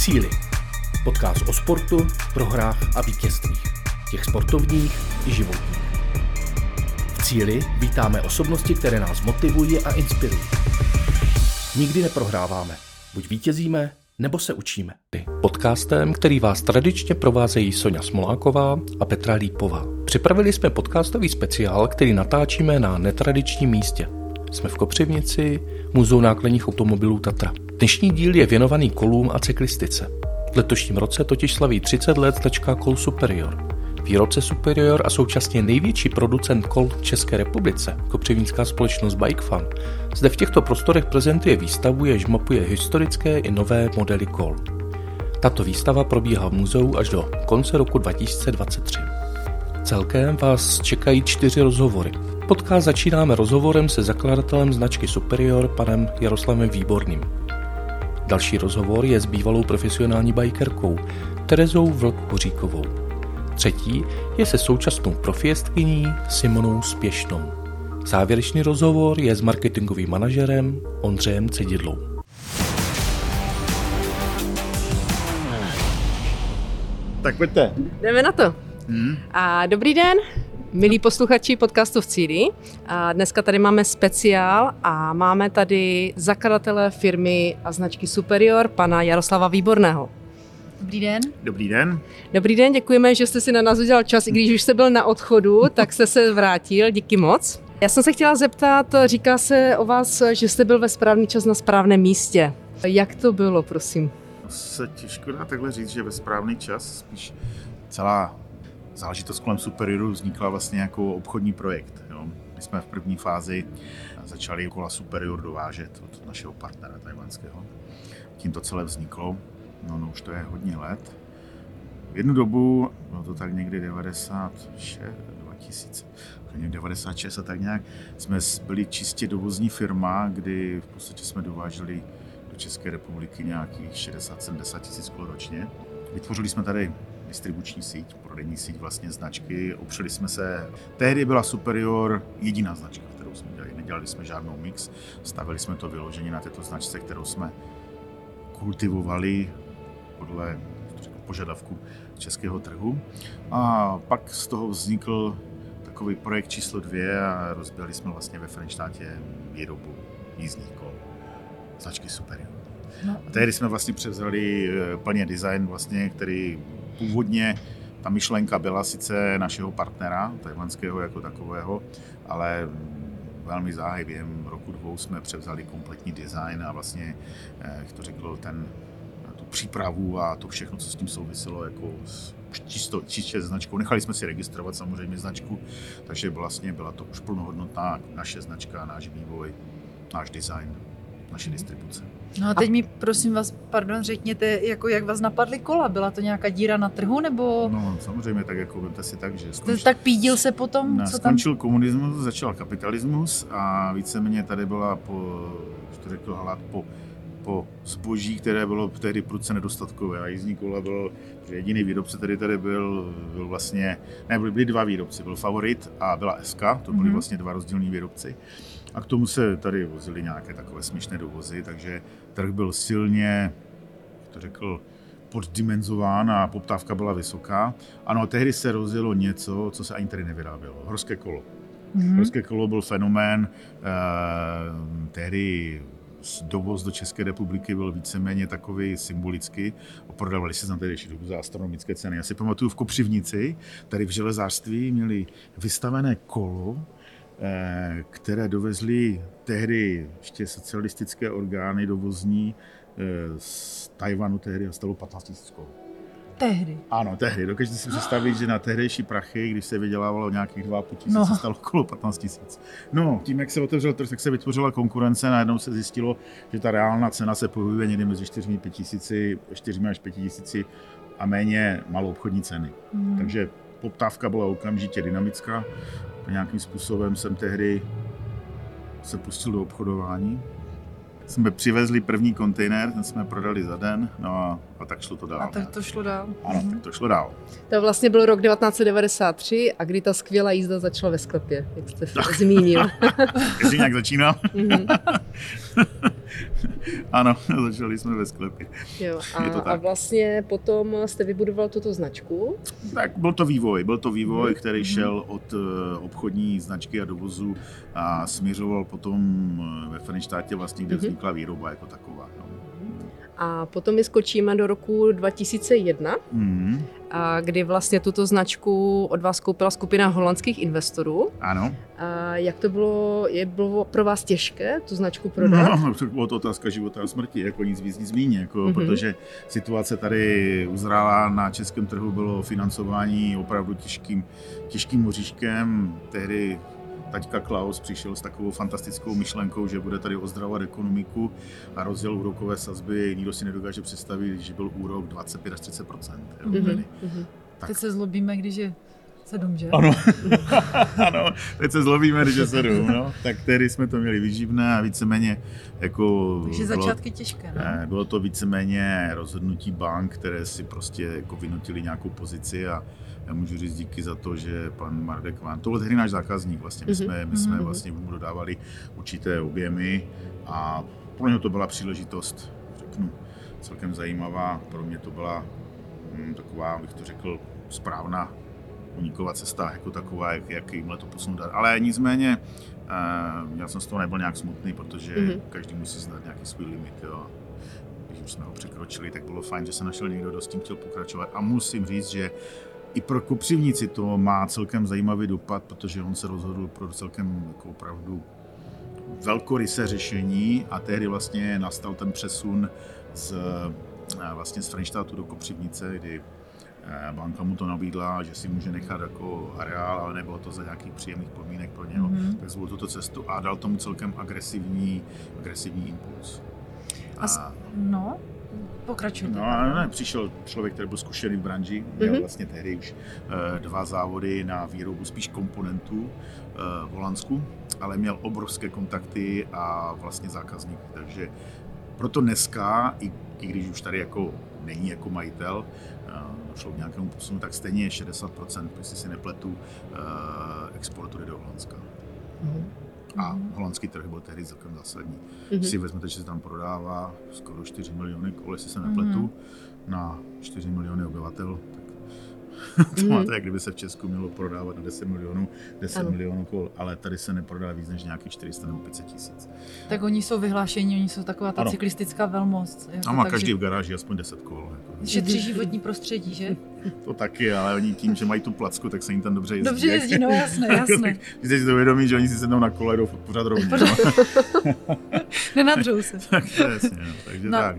Cíli. Podcast o sportu, prohrách a vítězstvích. Těch sportovních i životních. V Cíli vítáme osobnosti, které nás motivují a inspirují. Nikdy neprohráváme. Buď vítězíme, nebo se učíme. Podcastem, který vás tradičně provázejí Soňa Smoláková a Petra Lípová. Připravili jsme podcastový speciál, který natáčíme na netradičním místě. Jsme v Kopřivnici, muzeu nákladních automobilů Tatra. Dnešní díl je věnovaný kolům a cyklistice. V letošním roce totiž slaví 30 let značka kol Superior. Výrobce Superior a současně největší producent kol v České republice, kopřivnická společnost Bike Fun, zde v těchto prostorech prezentuje výstavu, jež mapuje historické i nové modely kol. Tato výstava probíhá v muzeu až do konce roku 2023. Celkem vás čekají 4 rozhovory. Podcast začínáme rozhovorem se zakladatelem značky Superior, panem Jaroslavem Výborným. Další rozhovor je s bývalou profesionální bikerkou Terezou Vlk-Huříkovou. Třetí je se současnou profiestkyní Simonou Spěšnou. Závěrečný rozhovor je s marketingovým manažerem Ondřejem Cedidlou. Tak pojďte. Jdeme na to. A dobrý den, milí posluchači podcastu V Cíli. A dneska tady máme speciál a máme tady zakladatele firmy a značky Superior, pana Jaroslava Výborného. Dobrý den. Dobrý den. Dobrý den, děkujeme, že jste si na nás udělal čas, i když už jste byl na odchodu, tak jste se vrátil, díky moc. Já jsem se chtěla zeptat, říká se o vás, že jste byl ve správný čas na správném místě. Jak to bylo, prosím? Se těžko dá takhle říct, že ve správný čas, spíš celá záležitost kolem Superioru vznikla vlastně jako obchodní projekt. Jo. My jsme v první fázi začali kola Superior dovážet od našeho partnera tajvanského. Tím to celé vzniklo. No, už to je hodně let. V jednu dobu, bylo to tak někdy 96 a tak nějak, jsme byli čistě dovozní firma, kdy v podstatě jsme dováželi do České republiky nějakých 60-70 tisíc kol ročně. Vytvořili jsme tady distribuční síť, prodejní síť vlastně značky, opřeli jsme se. Tehdy byla Superior jediná značka, kterou jsme dělali. Nedělali jsme žádnou mix, stavili jsme to vyloženě na této značce, kterou jsme kultivovali podle požadavku českého trhu. A pak z toho vznikl takový projekt číslo 2 a rozběhli jsme vlastně ve Frenštátě výrobu jízdních kol značky Superior. A tehdy jsme vlastně převzali plně design, vlastně, který původně ta myšlenka byla sice našeho partnera, tajvanského jako takového, ale velmi záhy během roku 2 jsme převzali kompletní design a vlastně, jak to řekl, tu přípravu a to všechno, co s tím souviselo, jako čistě značkou. Nechali jsme si registrovat samozřejmě značku, takže vlastně byla to už plnohodnotná naše značka, náš vývoj, náš design, naše distribuce. No a teď mi prosím vás, řekněte, jako jak vás napadly kola? Byla to nějaká díra na trhu, nebo? No samozřejmě, tak jako vemte si tak, že tak pídil se potom, co tam? Skončil komunismus, začal kapitalismus a víceméně tady byla po zboží, které bylo tehdy prudce nedostatkové. A jízdní kola byl, že jediný výrobce tady byl vlastně, ne, byli 2 výrobci, byl Favorit a byla Eska, to byly vlastně 2 rozdílní výrobci. A k tomu se tady vozily nějaké takové směšné dovozy, takže trh byl silně, poddimenzován a poptávka byla vysoká. Ano, tehdy se rozjelo něco, co se ani tady nevyrábělo. Horské kolo. Horské kolo byl fenomén, tehdy dovoz do České republiky byl víceméně takový symbolický. Prodávali se tam tady za astronomické ceny. Já si pamatuju v Kopřivnici, tady v železářství měli vystavené kolo, které dovezly tehdy ještě socialistické orgány dovozní z Tajvanu tehdy a stalo 15 000 kol. Tehdy? Ano, tehdy. Dokážete si představit, že na tehdejší prachy, když se vydělávalo nějakých 2,5 tisíce, stalo okolo 15 000. No, tím, jak se otevřel trh, tak se vytvořila konkurence, najednou se zjistilo, že ta reálná cena se pohybuje někde mezi 4 až 5 tisíci a méně maloobchodní ceny. Takže poptávka byla okamžitě dynamická. Nějakým způsobem jsem tehdy se pustil do obchodování. Jsme přivezli první kontejner, ten jsme prodali za den, no a tak šlo to dál. A tak to šlo dál. Ano, tak to šlo dál. To vlastně byl rok 1993 a kdy ta skvělá jízda začala ve sklepě, jak jste zmínil. Jestli nějak začínal. Ano, začali jsme ve sklepě. Jo, a vlastně potom jste vybudoval tuto značku? Tak byl to vývoj, který šel od obchodní značky a dovozu a směřoval potom ve Frenštátě vlastně, kde vznikla výroba jako taková. No. A potom my skočíme do roku 2001, kdy vlastně tuto značku od vás koupila skupina holandských investorů. Ano. A jak to bylo, bylo pro vás těžké tu značku prodat? No, to bylo to otázka života a smrti, jako nic víc, nic míň, jako, protože situace tady uzrála na českém trhu, bylo financování opravdu těžkým oříškem, tehdy taťka Klaus přišel s takovou fantastickou myšlenkou, že bude tady ozdravovat ekonomiku a rozděl úrokové sazby, nikdo si nedokáže představit, že byl úrok 25 až 30 %. Teď se zlobíme, když je 7, že? Ano, ano, teď se zlobíme, když je 7, no. Tak tehdy jsme to měli výživné a víceméně jako... Takže začátky těžké, ne? Bylo to víceméně rozhodnutí bank, které si prostě jako vynutili nějakou pozici a já můžu říct díky za to, že pan Marek Ván, tohle tehdy náš zákazník vlastně, my jsme vlastně mu dodávali určité objemy a pro něho to byla příležitost, řeknu, celkem zajímavá, pro mě to byla taková, bych to řekl, správná uniková cesta, jako taková, jak jimhle to posunout. Ale nicméně, já jsem z toho nebyl nějak smutný, protože každý musí znát nějaký svůj limit, jo. Když jsme ho překročili, tak bylo fajn, že se našel někdo, kdo s tím chtěl pokračovat a musím říct, že i pro Kopřivnici to má celkem zajímavý dopad, protože on se rozhodl pro celkem jako opravdu velkoryse řešení a tehdy vlastně nastal ten přesun z Frenštátu do Kopřivnice, kdy banka mu to nabídla, že si může nechat jako areál, ale nebylo to za nějakých příjemných podmínek pro něho, tak zvolil tuto cestu a dal tomu celkem agresivní impuls. Pokračujte. No, přišel člověk, který byl zkušený v branži, měl vlastně tehdy už dva závody na výrobu spíš komponentů v Holandsku, ale měl obrovské kontakty a vlastně zákazníky, takže proto dneska, i když už tady jako není jako majitel, došlo k nějakému posunu, tak stejně je 60%, jestli si nepletu, exportu jde do Holandska. A holandský trh byl tehdy celkem zásadní. Když si vezmete, že se tam prodává skoro 4 miliony kol, jestli se nepletu, na 4 miliony obyvatel, tak to máte, jak kdyby se v Česku mělo prodávat na 10 milionů kol, ale tady se neprodá víc než nějakých 400 nebo 500 tisíc. Tak oni jsou vyhlášení, oni jsou taková ta cyklistická velmoc. Jako, a má každý v garáži aspoň 10 kol. Šetří životní prostředí, že? To taky, ale oni tím, že mají tu placku, tak se jim tam dobře jezdí. Dobře jezdí, no jasné. Víte, že to uvědomí, že oni si sednou na kole a jdou pořád rovně. Nenadřou se. Takže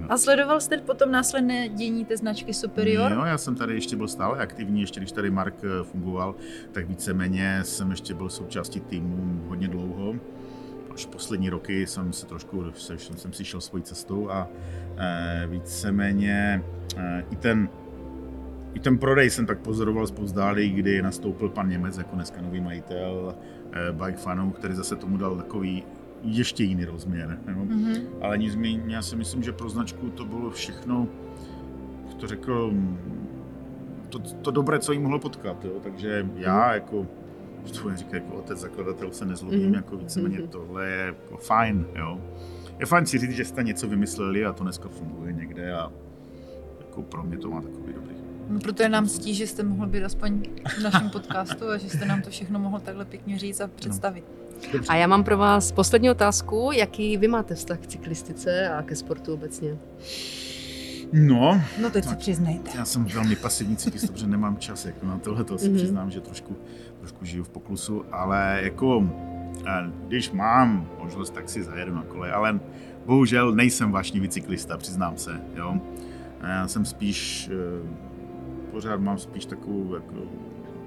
A sledoval jste potom následné dění té značky Superior? Jo, já jsem tady ještě byl stále aktivní, ještě když tady Mark fungoval, tak víceméně jsem ještě byl součástí týmu hodně dlouho. Až poslední roky jsem se trošku šel svojí cestou a víceméně i ten prodej jsem tak pozoroval zpovzdálí, kdy nastoupil pan Němec jako dneska nový majitel Bike Funu, který zase tomu dal takový ještě jiný rozměr. No? Ale nicméně já si myslím, že pro značku to bylo všechno, jak to řekl, to dobré, co jí mohlo potkat. Jo? Takže já jako říká, jako otec zakladatel se nezlobím, jako víceméně tohle je jako fajn, jo. Je fajn si říct, že jste něco vymysleli a to dneska funguje někde a jako pro mě to má takový dobrý. No, proto je nám ctí, že jste mohl být aspoň v našem podcastu a že jste nám to všechno mohl takhle pěkně říct a představit. No. A já mám pro vás poslední otázku, jaký vy máte vztah k cyklistice a ke sportu obecně? No teď se přiznejte. Já jsem velmi pasivní cyklista, protože nemám čas jako na tohleto, si přiznám, že trošku žiju v poklusu, ale jako když mám možnost, tak si zajedu na kole, ale bohužel nejsem vášnivý cyklista, přiznám se, jo. Já jsem pořád mám takovou jako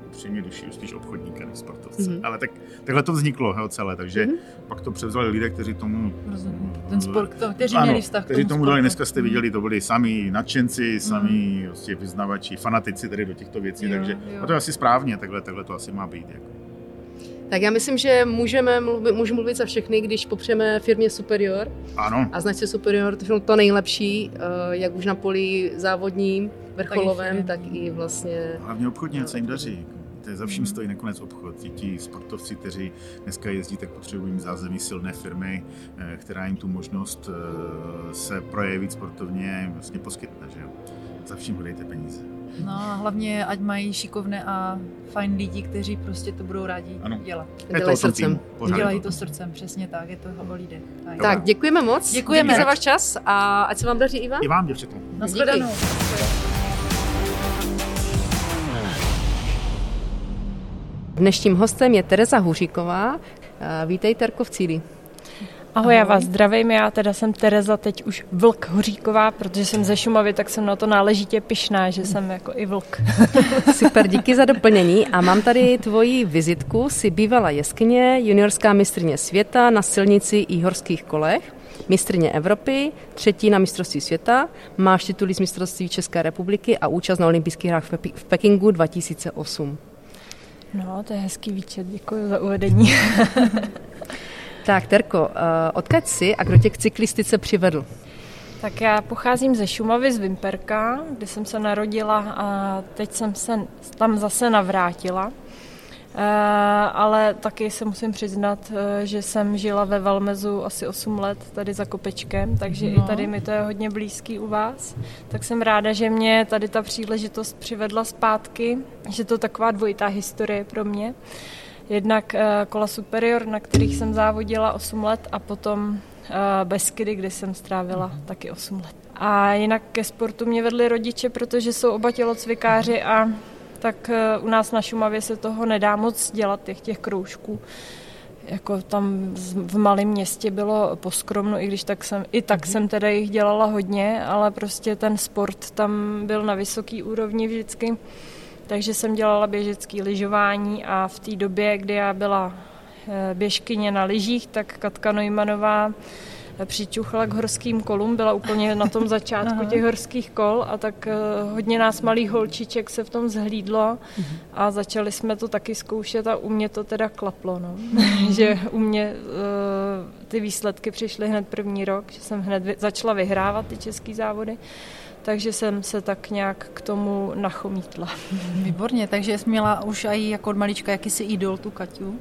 upřímně duši, spíš obchodníka než sportovce, ale takhle to vzniklo celé, takže pak to převzali lidé, kteří tomu... Rozumím, ten sport, kteří měli vztah k tomu sportu. Dali, dneska jste viděli, to byli sami nadšenci, sami vyznavači, fanatici tady do těchto věcí, takže. A to je asi správně, takhle to asi má být. Jako. Tak já myslím, že můžu mluvit za všechny, když popřeme firmě Superior a značce Superior to nejlepší, jak už na poli závodním, vrcholovém, tak i vlastně... Hlavně obchodně, co jim daří. za vším stojí nakonec obchod. Ti sportovci, kteří dneska jezdí, tak potřebují zázemí silné firmy, která jim tu možnost se projevit sportovně vlastně poskytne, že jo. Za vším hledejte peníze. No a hlavně, ať mají šikovné a fajn lidi, kteří prostě to budou rádi dělat. Dělají srdcem. Dělají to srdcem, přesně tak, je to o lidech. Tak, děkujeme moc. Děkujeme za váš čas a ať se vám daří, Iva. I vám, děvčetům. Naschledanou. Dnešním hostem je Tereza Huříková. Vítej, Terko, v Cíli. Ahoj, já vás zdravím, já teda jsem Tereza teď už Vlk-Huříková, protože jsem ze Šumavy, tak jsem na to náležitě pyšná, že jsem jako i vlk. Super, díky za doplnění a mám tady tvoji vizitku, jsi bývala jeskyně, juniorská mistryně světa na silnici i horských kolech, mistryně Evropy, třetí na mistrovství světa, máš tituly z mistrovství České republiky a účast na olympijských hrách v Pekingu 2008. No, to je hezký výčet, děkuji za uvedení. Tak, Terko, odkud jsi a kdo tě k cyklistice přivedl? Tak já pocházím ze Šumavy, z Vimperka, kde jsem se narodila a teď jsem se tam zase navrátila. Ale taky se musím přiznat, že jsem žila ve Valmezu asi 8 let tady za Kopečkem, takže no. I tady mi to je hodně blízký u vás. Tak jsem ráda, že mě tady ta příležitost přivedla zpátky, že to taková dvojitá historie pro mě. Jednak kola Superior, na kterých jsem závodila 8 let a potom Beskydy, kde jsem strávila taky 8 let. A jinak ke sportu mě vedli rodiče, protože jsou oba tělocvikáři a tak u nás na Šumavě se toho nedá moc dělat, těch kroužků. Jako tam v malém městě bylo poskromno, i když tak jsem teda jich dělala hodně, ale prostě ten sport tam byl na vysoký úrovni vždycky. Takže jsem dělala běžecké lyžování a v té době, kdy já byla běžkyně na lyžích, tak Katka Neumanová přičuchla k horským kolům, byla úplně na tom začátku těch horských kol a tak hodně nás malých holčiček se v tom zhlídlo a začali jsme to taky zkoušet a u mě to teda klaplo, no. Že u mě ty výsledky přišly hned první rok, že jsem hned začala vyhrávat ty český závody. Takže jsem se tak nějak k tomu nachomítla. Výborně, takže jsi měla už aj jako od malička jakýsi idol tu Kaťu?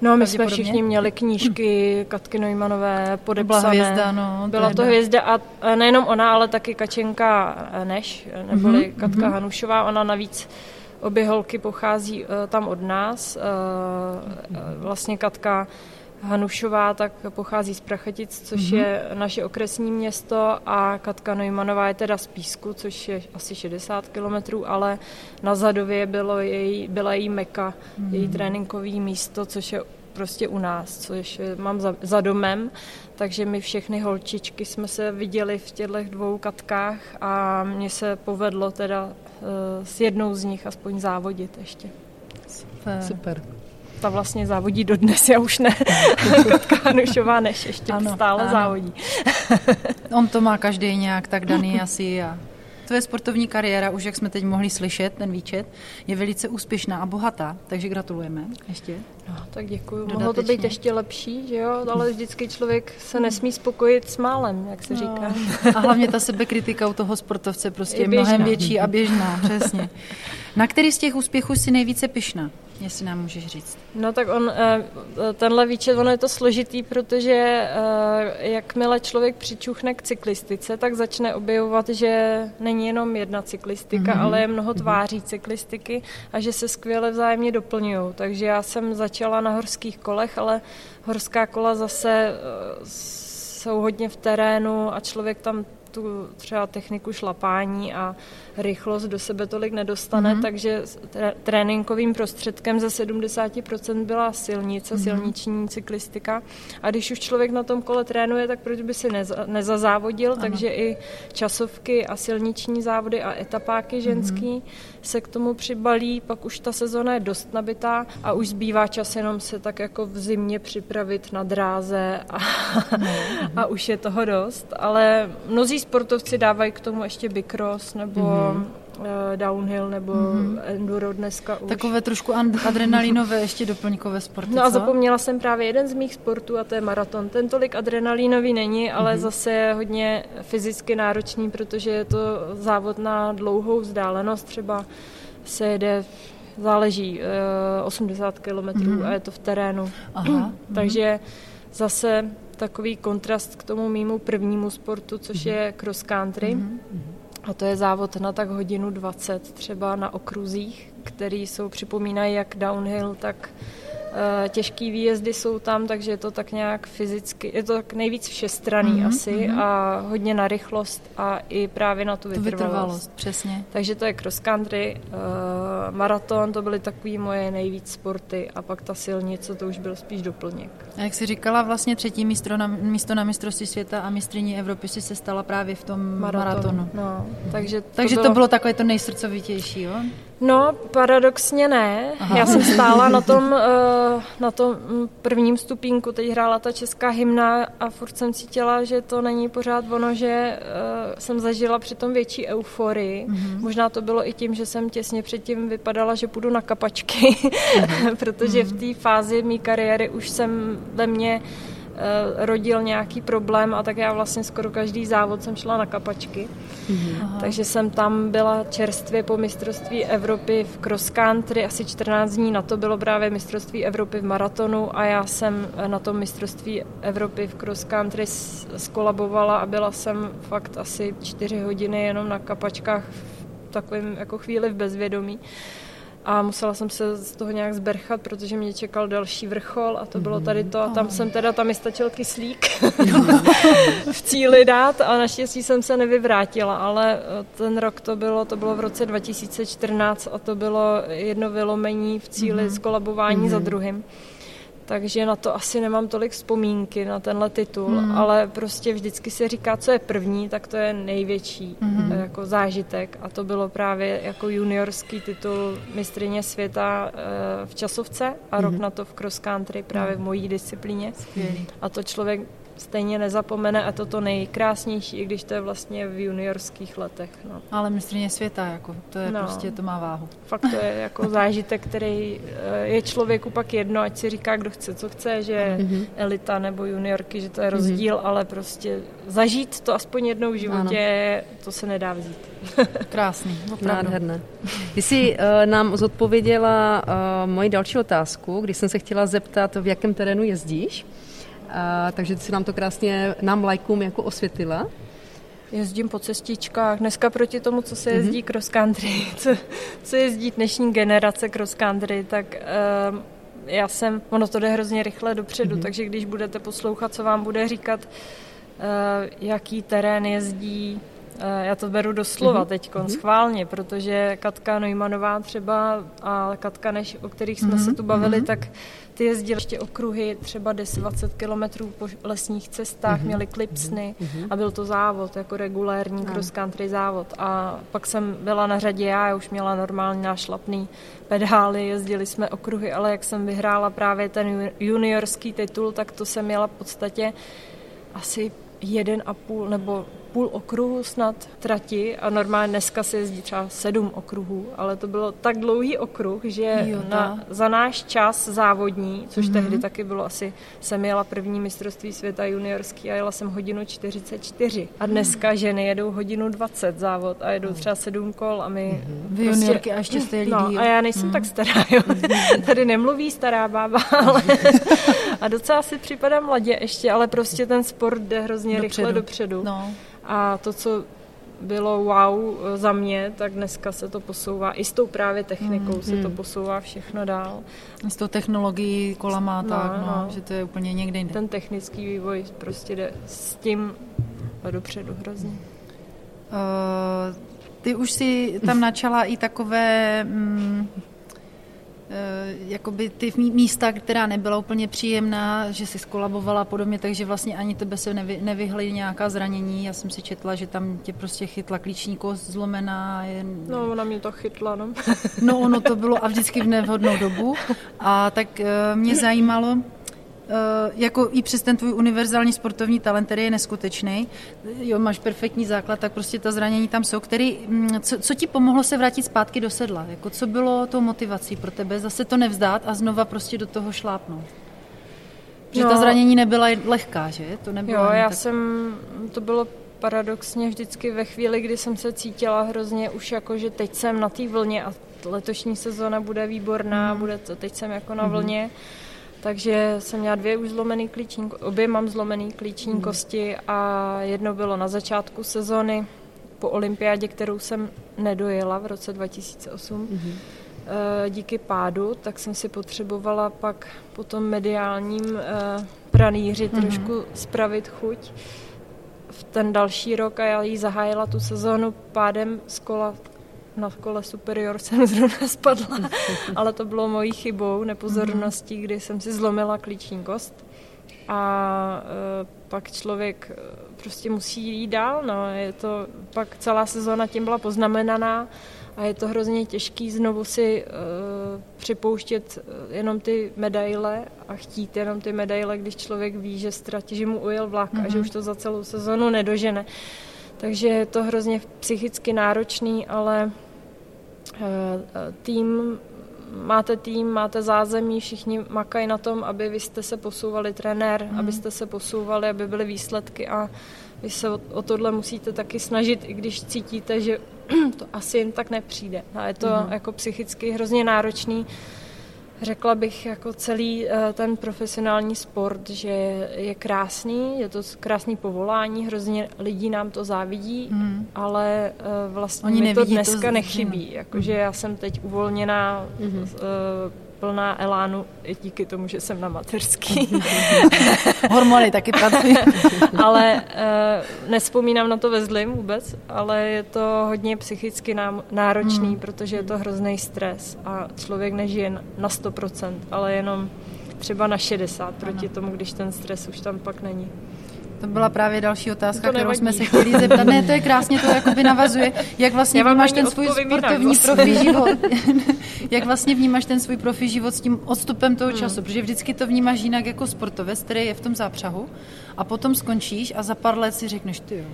No, my jsme všichni měli knížky Katky Neumanové podepsané. Byla hvězda, no. Byla to hvězda a nejenom ona, ale taky Kačenka Neš, neboli Katka Hanušová. Ona navíc, obě holky pochází tam od nás. Vlastně Katka Hanušová tak pochází z Prachatic, což je naše okresní město a Katka Neumanová je teda z Písku, což je asi 60 kilometrů, ale na Zadově byla její meka, její tréninkové místo, což je prostě u nás, což mám za domem, takže my všechny holčičky jsme se viděli v těchto dvou Katkách a mně se povedlo teda s jednou z nich aspoň závodit ještě. Super. Ta vlastně závodí dodnes, já už ne. Katka Hanušová Neš ještě stále závodí. On to má každý nějak tak daný asi a... Tvoje sportovní kariéra, už jak jsme teď mohli slyšet, ten výčet, je velice úspěšná a bohatá, takže gratulujeme. Ještě? No, tak děkuju. Dodatečně. Mohlo to být ještě lepší, že jo? Ale vždycky člověk se nesmí spokojit s málem, jak se říká. A hlavně ta sebekritika u toho sportovce prostě je mnohem větší a běžná, přesně. Na který z těch úspěchů jsi nejvíce pyšná? Jestli nám můžeš říct. No tak tenhle výčet, ono je to složitý, protože jakmile člověk přičuchne k cyklistice, tak začne objevovat, že není jenom jedna cyklistika, ale je mnoho tváří cyklistiky a že se skvěle vzájemně doplňují. Takže já jsem začala na horských kolech, ale horská kola zase jsou hodně v terénu a člověk tam tu třeba techniku šlapání a rychlost do sebe tolik nedostane, takže tréninkovým prostředkem ze 70% byla silnice, silniční cyklistika. A když už člověk na tom kole trénuje, tak proč by si nezazávodil, takže i časovky a silniční závody a etapáky ženský se k tomu přibalí, pak už ta sezona je dost nabitá a už zbývá čas jenom se tak jako v zimě připravit na dráze a už je toho dost, ale mnozí sportovci dávají k tomu ještě bikros nebo downhill nebo enduro dneska už. Takové trošku adrenalinové ještě doplňkové sporty, co? No a zapomněla jsem právě jeden z mých sportů a to je maraton. Ten tolik adrenalinový není, ale zase je hodně fyzicky náročný, protože je to závod na dlouhou vzdálenost. Třeba se jede záleží 80 kilometrů a je to v terénu. Aha. Takže zase takový kontrast k tomu mému prvnímu sportu, což je cross country. A to je závod na tak 1:20 třeba na okruzích, který jsou, připomínají jak downhill, tak těžký výjezdy jsou tam, takže je to tak nějak fyzicky, je to tak nejvíc všestranný asi a hodně na rychlost a i právě na tu vytrvalost. Přesně. Takže to je cross country, maraton, to byly takový moje nejvíc sporty a pak ta silnice, to už byl spíš doplněk. A jak jsi říkala, vlastně třetí místo na mistrovství světa a mistryní Evropy si se stala právě v tom maratonu. No, takže to bylo takové to nejsrdcovitější, jo? No, paradoxně ne. Aha. Já jsem stála na tom prvním stupínku, teď hrála ta česká hymna a furt jsem cítila, že to není pořád ono, že jsem zažila při tom větší euforii. Možná to bylo i tím, že jsem těsně předtím vypadala, že půjdu na kapačky, protože v té fázi mý kariéry už jsem ve mně rodil nějaký problém a tak já vlastně skoro každý závod jsem šla na kapačky. Takže jsem tam byla čerstvě po mistrovství Evropy v cross country, asi 14 dní na to bylo právě mistrovství Evropy v maratonu a já jsem na tom mistrovství Evropy v cross country skolabovala a byla jsem fakt asi 4 hodiny jenom na kapačkách v takovém jako chvíli v bezvědomí. A musela jsem se z toho nějak zberchat, protože mě čekal další vrchol a to bylo tady to. A tam jsem teda, tam mi stačil kyslík v cíli dát a naštěstí jsem se nevyvrátila, ale ten rok to bylo v roce 2014 a to bylo jedno vylomení v cíli skolabování za druhým. Takže na to asi nemám tolik vzpomínky na tenhle titul, ale prostě vždycky se říká, co je první, tak to je největší jako zážitek. A to bylo právě jako juniorský titul mistryně světa v časovce a rok na to v cross country právě v mojí disciplíně. A to člověk stejně nezapomene a to nejkrásnější, i když to je vlastně v juniorských letech. No. Ale mistryně světa, jako, to je prostě, to má váhu. Fakt to je jako zážitek, který je člověku pak jedno, ať si říká, kdo chce, co chce, že elita nebo juniorky, že to je rozdíl, ale prostě zažít to aspoň jednou v životě, to se nedá vzít. Krásný, opravdu. Nádherné. Ty jsi nám zodpověděla moji další otázku, když jsem se chtěla zeptat, v jakém terénu jezdíš. Takže si nám to krásně, nám lajkům jako osvětlila. Jezdím po cestičkách. Dneska proti tomu, co se jezdí cross country, co jezdí dnešní generace cross country, tak ono to jde hrozně rychle dopředu, takže když budete poslouchat, co vám bude říkat, jaký terén jezdí, já to beru doslova teďkon, schválně, protože Katka Neumanová třeba a Katka Neš, o kterých jsme se tu bavili, tak ty jezdili ještě okruhy třeba 10-20 kilometrů po lesních cestách, měli klipsny a byl to závod, jako regulérní cross country závod. A pak jsem byla na řadě já už měla normálně nášlapný pedály, jezdili jsme okruhy, ale jak jsem vyhrála právě ten juniorský titul, tak to jsem měla v podstatě asi 1,5 nebo půl okruhu snad trati a normálně dneska se jezdí třeba 7 okruhů, ale to bylo tak dlouhý okruh, že za náš čas závodní, což tehdy taky bylo asi, jsem jela první mistrovství světa juniorský a jela jsem 1:44 a dneska ženy jedou 1:20 závod a jedou třeba 7 kol a my... Vy prostě, juniorky a ještě jste lidi. A já nejsem tak stará, jo. Tady nemluví stará bába, ale... A docela si připadám mladě ještě, ale prostě ten sport jde hrozně rychle dopředu. No. A to, co bylo wow za mě, tak dneska se to posouvá. I s tou právě technikou se to posouvá všechno dál. S tou technologií kola má že to je úplně někde jinde. Ten technický vývoj prostě jde s tím dopředu hrozně. Ty už si tam načala i takové... jakoby ty místa, která nebyla úplně příjemná, že si skolabovala a podobně, takže vlastně ani tebe se nevyhly nějaká zranění. Já jsem si četla, že tam tě prostě chytla klíční kost zlomená. No, ona mě to chytla, no. No, ono to bylo a vždycky v nevhodnou dobu. A tak mě zajímalo, jako i přes ten tvůj univerzální sportovní talent, který je neskutečný, jo, máš perfektní základ, tak prostě ta zranění tam jsou, co ti pomohlo se vrátit zpátky do sedla? Jako, co bylo tou motivací pro tebe? Zase to nevzdát a znova prostě do toho šlápnout. Že ta zranění nebyla lehká, že? To nebylo. Jo, to bylo paradoxně vždycky ve chvíli, kdy jsem se cítila hrozně už jako, že teď jsem na té vlně a letošní sezona bude výborná, bude to, teď jsem jako na vlně, takže jsem měla dvě už zlomený klíční, obě mám zlomený klíční kosti a jedno bylo na začátku sezony po olympiádě, kterou jsem nedojela v roce 2008, díky pádu, tak jsem si potřebovala pak po tom mediálním pranýři trošku spravit chuť v ten další rok a já jí zahájila tu sezónu pádem z kola, na kole superior jsem zrovna spadla, ale to bylo mojí chybou, nepozorností, kdy jsem si zlomila klíční kost a pak člověk prostě musí jít dál, no, je to, pak celá sezóna tím byla poznamenaná a je to hrozně těžký znovu si připouštět jenom ty medaile a chtít jenom ty medaile, když člověk ví, že ztratí, že mu ujel vlak a že už to za celou sezonu nedožene. Takže je to hrozně psychicky náročný, ale tým, máte zázemí, všichni makají na tom, aby vy jste se posouvali, trenér, abyste se posouvali, aby byly výsledky a vy se o tohle musíte taky snažit, i když cítíte, že to asi jen tak nepřijde. A je to jako psychicky hrozně náročný. Řekla bych jako celý ten profesionální sport, že je krásný, je to krásný povolání, hrozně lidí nám to závidí, ale vlastně oni mi to dneska nechybí. Jakože já jsem teď uvolněná, plná elánu i díky tomu, že jsem na mateřský. Hormony taky pracují. Ale nespomínám na to ve zlým vůbec, ale je to hodně psychicky náročný, protože je to hrozný stres a člověk nežije na 100%, ale jenom třeba na 60% proti tomu, když ten stres už tam pak není. To byla právě další otázka, kterou jsme se chtěli zeptat. Ne, to je krásně, to jakoby navazuje. Jak vlastně vnímáš ten svůj sportovní profi život? Jak vlastně vnímáš ten svůj profi život s tím odstupem toho času? Protože vždycky to vnímáš jinak jako sportovec, který je v tom zápřahu a potom skončíš a za pár let si řekneš, ty jo.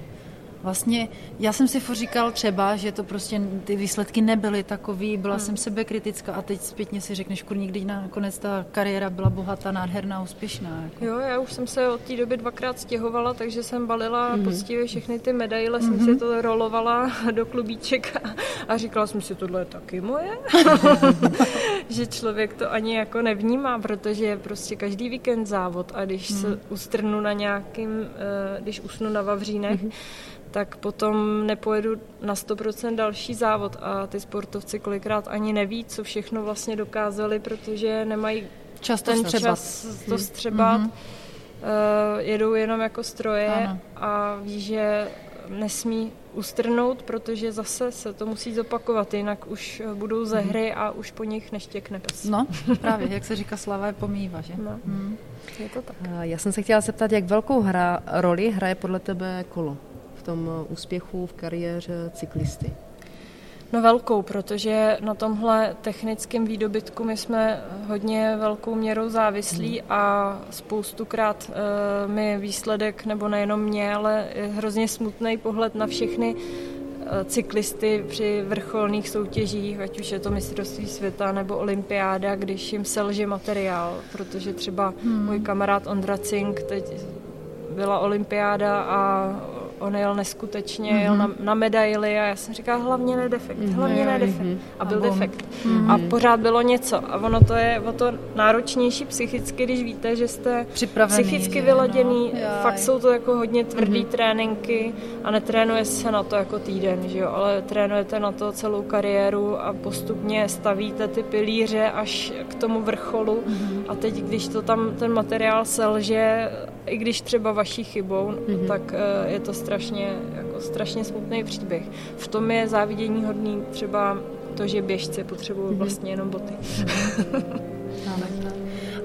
Vlastně já jsem si furt říkal třeba, že to prostě ty výsledky nebyly takový, byla jsem sebekritická a teď zpětně si řekneš, kurník, nikdy nakonec ta kariéra byla bohatá, nádherná, úspěšná. Jako. Jo, já už jsem se od té doby dvakrát stěhovala, takže jsem balila poctivě všechny ty medaile, jsem si to rolovala do klubíček a říkala jsem si, tohle je taky moje. Že člověk to ani jako nevnímá, protože je prostě každý víkend závod a když se ustrnu na nějakým, když usnu na vavřínech, tak potom nepojedu na 100% další závod a ty sportovci kolikrát ani neví, co všechno vlastně dokázali, protože nemají čas to střebat, jedou jenom jako stroje a ví, že nesmí ustrnout, protože zase se to musí zopakovat, jinak už budou ze hry a už po nich neštěkne pes. No, právě, jak se říká, sláva je pomývá, že? No. Je to tak. Já jsem se chtěla zeptat, jak velkou roli hraje podle tebe kolo v tom úspěchu v kariéře cyklisty? No velkou, protože na tomhle technickém výdobytku my jsme hodně velkou měrou závislí a spoustukrát mi výsledek, nebo nejenom mě, ale hrozně smutný pohled na všechny cyklisty při vrcholných soutěžích, ať už je to mistrovství světa nebo olympiáda, když jim selže materiál, protože třeba můj kamarád Ondra Cink, teď byla olympiáda a on jel neskutečně, jel na medaili a já jsem říkala, hlavně ne defekt, hlavně ne defekt. A byl defekt. A pořád bylo něco. A ono to je o to náročnější psychicky, když víte, že jste připravený, psychicky vyladěný. No. Fakt jsou to jako hodně tvrdý tréninky a netrénuje se na to jako týden, že jo? Ale trénujete na to celou kariéru a postupně stavíte ty pilíře až k tomu vrcholu. A teď, když to tam ten materiál selže, i když třeba vaší chybou, tak je to strašně smutný příběh. V tom je závidění hodný třeba to, že běžci potřebují vlastně jenom boty.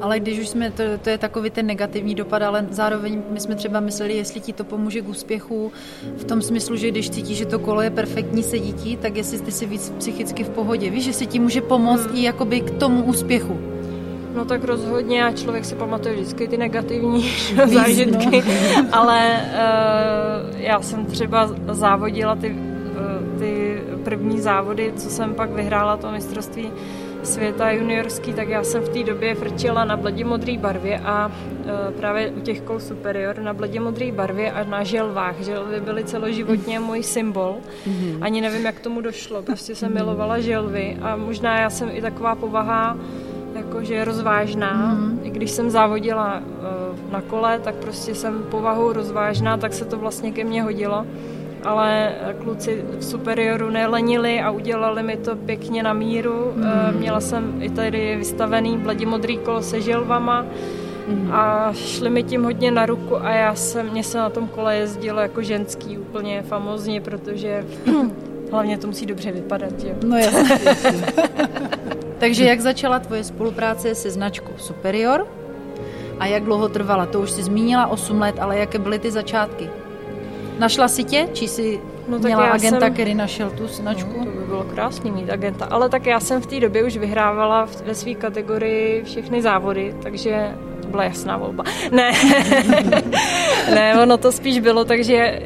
Ale když už jsme, to je takový ten negativní dopad, ale zároveň my jsme třeba mysleli, jestli ti to pomůže k úspěchu v tom smyslu, že když cítíš, že to kolo je perfektní, sedí ti, tak jestli ty jsi víc psychicky v pohodě. Víš, že se ti může pomoct i jakoby k tomu úspěchu. No tak rozhodně a člověk si pamatuje vždycky ty negativní zážitky, ale já jsem třeba závodila ty první závody, co jsem pak vyhrála to mistrovství světa juniorský, tak já jsem v té době frčela na bledě modré barvě a právě u těch kol superior na bledě modré barvě a na želvách. Želvy byly celoživotně můj symbol. Ani nevím, jak tomu došlo. Prostě jsem milovala želvy a možná já jsem i taková povaha, jakože rozvážná. I když jsem závodila na kole, tak prostě jsem povahou rozvážná, tak se to vlastně ke mně hodilo. Ale kluci v superioru nelenili a udělali mi to pěkně na míru. Měla jsem i tady vystavený bledě modrý kolo se želvama a šli mi tím hodně na ruku a mně se na tom kole jezdilo jako ženský úplně famózně, protože hlavně to musí dobře vypadat. Jo? No jasně. Takže jak začala tvoje spolupráce se značkou Superior a jak dlouho trvala? To už jsi zmínila 8 let, ale jaké byly ty začátky? Našla si tě? Či jsi měla agenta, který našel tu značku? No, to by bylo krásný mít agenta, ale tak já jsem v té době už vyhrávala ve své kategorii všechny závody, takže to byla jasná volba. Ne, ono to spíš bylo, takže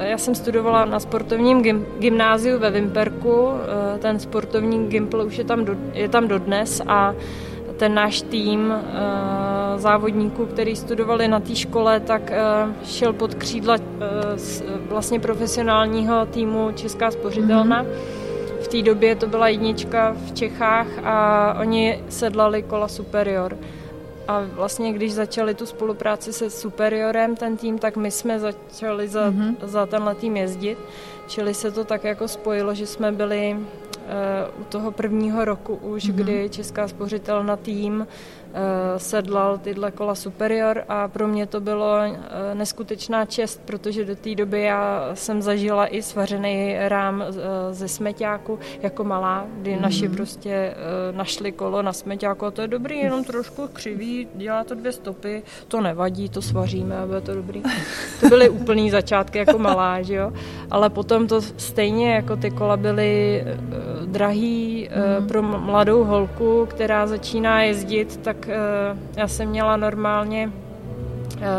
já jsem studovala na sportovním gymnáziu ve Vimperku, ten sportovní gympl už je tam dodnes a ten náš tým závodníků, který studovali na té škole, tak šel pod křídla vlastně profesionálního týmu Česká spořitelna. V té době to byla jednička v Čechách a oni sedlali kola Superior. A vlastně, když začali tu spolupráci se Superiorem, ten tým, tak my jsme začali za tenhle tým jezdit. Čili se to tak jako spojilo, že jsme byli u toho prvního roku už, kdy Česká spořitelna tým sedlal tyhle kola Superior a pro mě to bylo neskutečná čest, protože do té doby já jsem zažila i svařený rám ze smeťáku jako malá, kdy naši prostě našli kolo na smeťáku a to je dobrý, jenom trošku křivý, dělá to 2 stopy, to nevadí, to svaříme a bylo to dobrý. To byly úplný začátky jako malá, že jo? Ale potom to stejně jako ty kola byly drahý pro mladou holku, která začíná jezdit, tak já jsem měla normálně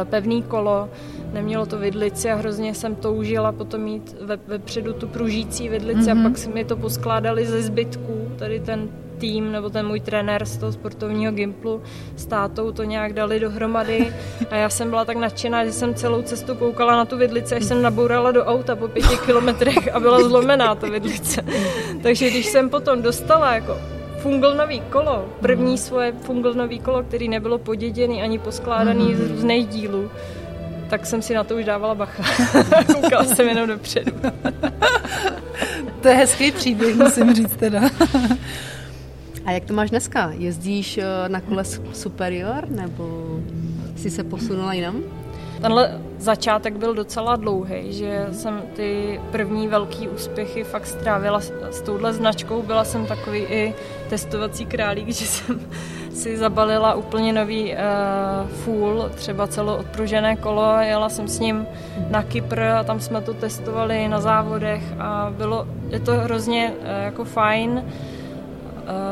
pevný kolo, nemělo to vidlici a hrozně jsem toužila potom mít vepředu tu pružící vidlici a pak se mi to poskládali ze zbytků, tady ten tým nebo ten můj trenér z toho sportovního gymplu s tátou to nějak dali dohromady a já jsem byla tak nadšená, že jsem celou cestu koukala na tu vidlici, až jsem nabourala do auta po 5 kilometrech a byla zlomená ta vidlice. Takže když jsem potom dostala jako funglnový kolo, první svoje funglnový kolo, který nebylo poděděný ani poskládaný z různých dílů, tak jsem si na to už dávala bacha. Koukala jsem jenom dopředu. To je hezký příběh, musím říct teda. A jak to máš dneska? Jezdíš na kole Superior nebo jsi se posunula jinam? Tenhle začátek byl docela dlouhý, že jsem ty první velký úspěchy fakt strávila s touhle značkou. Byla jsem takový i testovací králík, že jsem si zabalila úplně nový fůl, třeba celoodpružené kolo. Jela jsem s ním na Kypr a tam jsme to testovali na závodech a je to hrozně jako fajn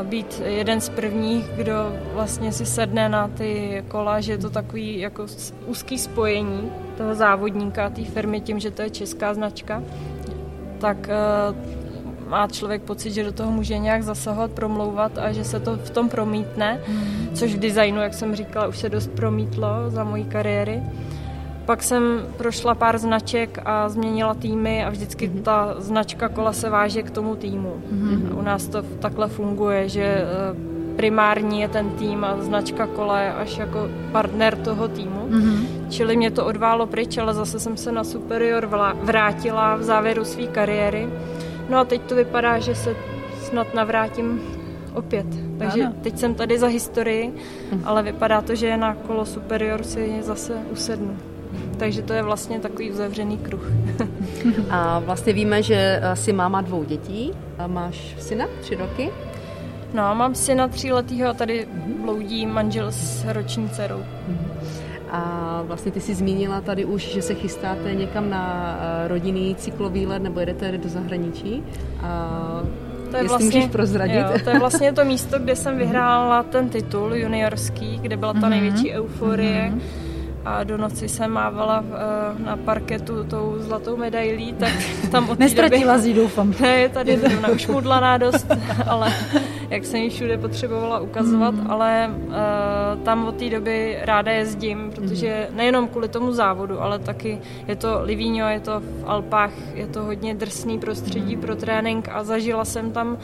být jeden z prvních, kdo vlastně si sedne na ty kola, že je to takový jako úzký spojení toho závodníka a té firmy tím, že to je česká značka, tak má člověk pocit, že do toho může nějak zasahovat, promlouvat a že se to v tom promítne, což v designu, jak jsem říkala, už se dost promítlo za mojí kariéry. Pak jsem prošla pár značek a změnila týmy a vždycky ta značka kola se váže k tomu týmu. U nás to takhle funguje, že primární je ten tým a značka kola je až jako partner toho týmu. Čili mě to odválo pryč, ale zase jsem se na Superior vrátila v závěru své kariéry. No a teď to vypadá, že se snad navrátím opět. Takže teď jsem tady za historii, ale vypadá to, že na kolo Superior si zase usednu. Takže to je vlastně takový uzavřený kruh. A vlastně víme, že jsi máma 2 dětí. A máš syna 3 roky? No, mám syna 3letýho a tady bloudí manžel s roční dcerou. A vlastně ty jsi zmínila tady už, že se chystáte někam na rodinný cyklovýlet nebo jedete do zahraničí. To je vlastně, prozradit. Jo, to je vlastně to místo, kde jsem vyhrála ten titul juniorský, kde byla ta největší euforie. A do noci jsem mávala na parketu tou zlatou medailí, tak tam od té doby... Nestratila jsi, doufám. Ne, je tady zrovna už mudlaná dost, ale jak jsem ji všude potřebovala ukazovat, ale tam od té doby ráda jezdím, protože nejenom kvůli tomu závodu, ale taky je to Livigno, je to v Alpách, je to hodně drsný prostředí pro trénink a zažila jsem tam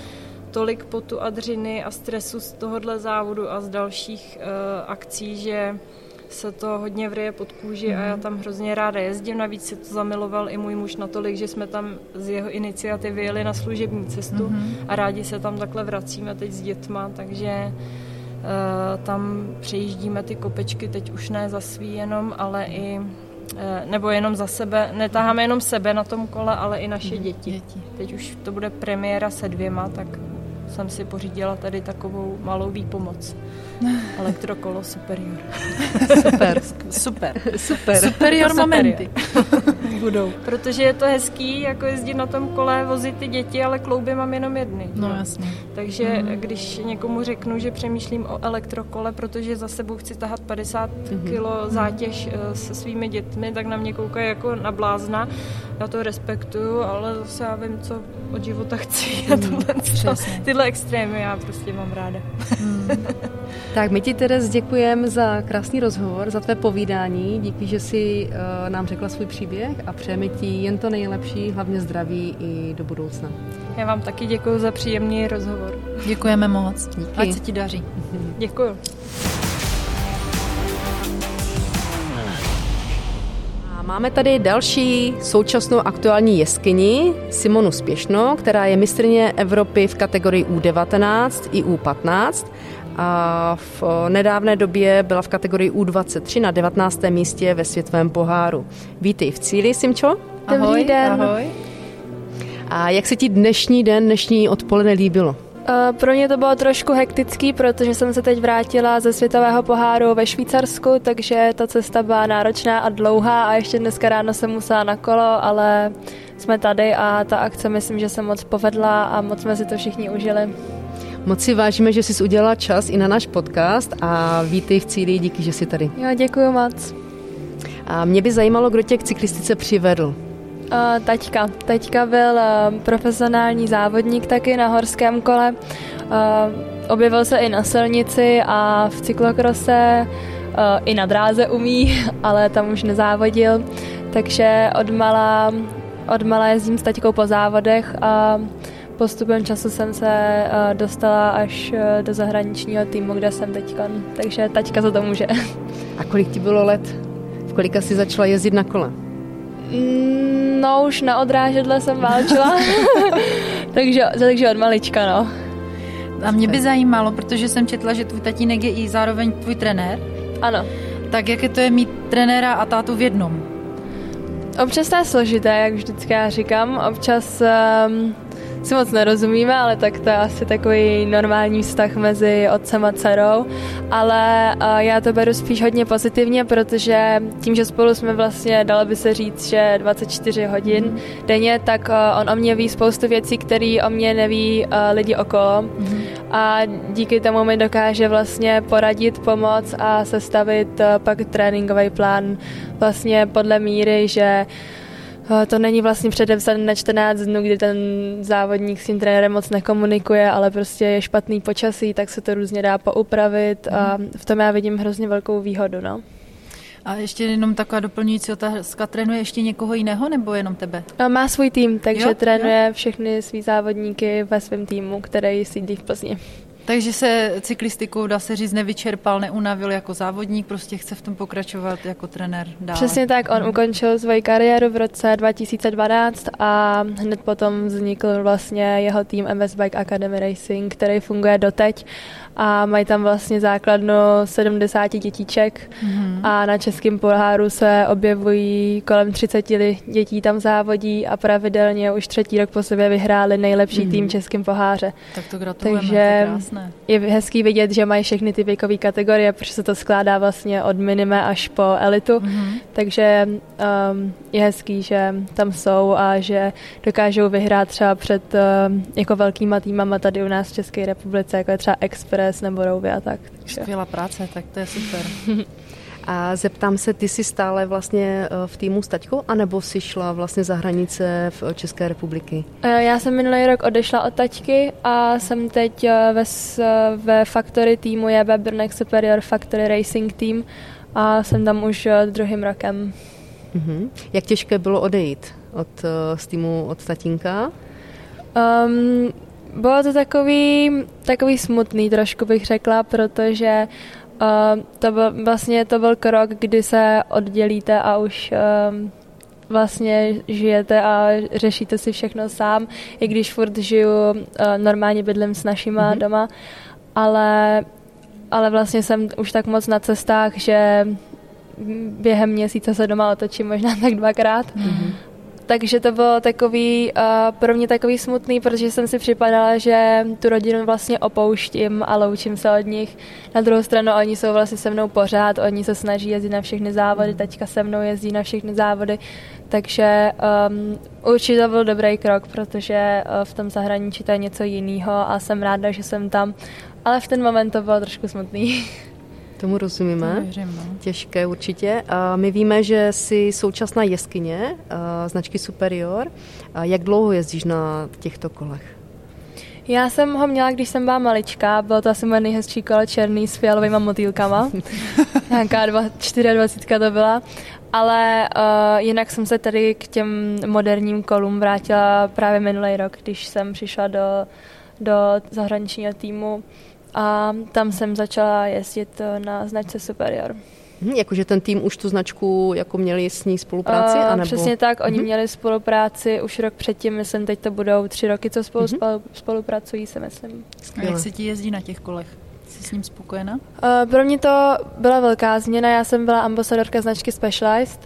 tolik potu a dřiny a stresu z tohohle závodu a z dalších akcí, že se to hodně vryje pod kůži a já tam hrozně ráda jezdím. Navíc si to zamiloval i můj muž natolik, že jsme tam z jeho iniciativy jeli na služební cestu a rádi se tam takhle vracíme teď s dětma, takže tam přejíždíme ty kopečky, teď už ne za svý jenom, ale i nebo jenom za sebe, netáháme jenom sebe na tom kole, ale i naše děti. Teď už to bude premiéra se 2, tak jsem si pořídila tady takovou malou výpomoc. Elektrokolo Superior. Super. Superior momenty. Budou. Protože je to hezký, jako jezdit na tom kole, vozit ty děti, ale klouby mám jenom jedny. No jasně. Takže když někomu řeknu, že přemýšlím o elektrokole, protože za sebou chci tahat 50 kilo zátěž se svými dětmi, tak na mě koukají jako na blázna. Já to respektuju, ale zase já vím, co od života chci. Tyhle extrémy já prostě mám ráda. Tak my ti, Terez, děkujeme za krásný rozhovor, za tvé povídání. Díky, že jsi nám řekla svůj příběh a přejeme ti jen to nejlepší, hlavně zdraví i do budoucna. Já vám taky děkuju za příjemný rozhovor. Děkujeme moc. Díky. Ať se ti daří. Děkuju. Máme tady další současnou aktuální jeskyni, Simonu Spěšnou, která je mistrně Evropy v kategorii U19 i U15 a v nedávné době byla v kategorii U23 na 19. místě ve světovém poháru. Vítej v Cíli, Simčo. Dobrý den. Ahoj. A jak se ti dnešní odpoledne líbilo? Pro mě to bylo trošku hektický, protože jsem se teď vrátila ze světového poháru ve Švýcarsku, takže ta cesta byla náročná a dlouhá a ještě dneska ráno jsem musela na kolo, ale jsme tady a ta akce myslím, že se moc povedla a moc jsme si to všichni užili. Moc si vážíme, že jsi udělala čas i na náš podcast a vítej v Cíli, díky, že jsi tady. Jo, děkuju moc. A mě by zajímalo, kdo tě k cyklistice přivedl. Taťka byl profesionální závodník taky na horském kole. Objevil se i na silnici a v cyklokrose, i na dráze umí, ale tam už nezávodil. Takže odmala jezdím s taťkou po závodech a postupem času jsem se dostala až do zahraničního týmu, kde jsem teďka. Takže taťka za to může. A kolik ti bylo let? V kolika jsi začala jezdit na kole? No, už na odrážedle jsem válčila, takže od malička, no. A mě by zajímalo, protože jsem četla, že tvůj tatínek je i zároveň tvůj trenér. Ano. Tak jaké to je mít trenéra a tátu v jednom? Občas to je složité, jak vždycky já říkám. Občas si moc nerozumíme, ale tak to je asi takový normální vztah mezi otcem a dcerou, ale já to beru spíš hodně pozitivně, protože tím, že spolu jsme vlastně, dalo by se říct, že 24 hodin denně, tak on o mě ví spoustu věcí, které o mě neví lidi okolo a díky tomu mi dokáže vlastně poradit, pomoct a sestavit pak tréninkový plán vlastně podle míry, že to není vlastně předepsané na 14 dnů, kdy ten závodník s tím trenérem moc nekomunikuje, ale prostě je špatný počasí, tak se to různě dá poupravit a v tom já vidím hrozně velkou výhodu, no. A ještě jenom taková doplňující otázka, trénuje ještě někoho jiného nebo jenom tebe? A má svůj tým, takže trénuje všechny svý závodníky ve svém týmu, který sídlí v Plzni. Takže se cyklistikou, dá se říct, nevyčerpal, neunavil jako závodník, prostě chce v tom pokračovat jako trenér dál. Přesně tak, on ukončil svoji kariéru v roce 2012 a hned potom vznikl vlastně jeho tým MS Bike Academy Racing, který funguje doteď a mají tam vlastně základnu 70 dětíček a na českém poháru se objevují kolem 30 dětí tam závodí a pravidelně už 3. rok po sobě vyhráli nejlepší tým v českém poháře. Tak to gratulujeme, takže to krásné. Je hezký vidět, že mají všechny ty věkové kategorie, protože se to skládá vlastně od minime až po elitu, takže je hezký, že tam jsou a že dokážou vyhrát třeba před jako velkýma týmama tady u nás v České republice, jako je třeba Express nebo Rouvy a tak. Takže. Skvělá práce, tak to je super. A zeptám se, ty jsi stále vlastně v týmu s taťkou, anebo jsi šla vlastně za hranice v České republiky? Já jsem minulý rok odešla od taťky a jsem teď ve factory týmu JB Brnek Superior Factory Racing Team a jsem tam už druhým rokem. Mhm. Jak těžké bylo odejít z týmu od tatínka? Bylo to takový smutný trošku, bych řekla, protože to byl krok, kdy se oddělíte a už vlastně žijete a řešíte si všechno sám, i když furt žiju, normálně bydlím s našima doma, ale vlastně jsem už tak moc na cestách, že během měsíce se doma otočím možná tak dvakrát. Mm-hmm. Takže to bylo pro mě takový smutný, protože jsem si připadala, že tu rodinu vlastně opouštím a loučím se od nich. Na druhou stranu oni jsou vlastně se mnou pořád, oni se snaží jezdit na všechny závody, taťka se mnou jezdí na všechny závody, takže určitě to byl dobrý krok, protože v tom zahraničí to je něco jiného a jsem ráda, že jsem tam, ale v ten moment to bylo trošku smutný. Tomu rozumíme. Těžké určitě. My víme, že jsi současná jeskyně značky Superior. Jak dlouho jezdíš na těchto kolech? Já jsem ho měla, když jsem byla maličká. Bylo to asi moje nejhezčí kolo černý s fialovými motýlkama. Nějaká 24 to byla. Ale jinak jsem se tady k těm moderním kolům vrátila právě minulý rok, když jsem přišla do zahraničního týmu. A tam jsem začala jezdit na značce Superior. Jakože ten tým už tu značku jako měli s ní spolupráci? Anebo? Přesně tak, oni měli spolupráci už rok předtím, myslím, teď to budou 3 roky, co spolu spolupracují, se myslím. A jak se ti jezdí na těch kolech? Jsi s ním spokojena? Pro mě to byla velká změna, já jsem byla ambasadorka značky Specialized,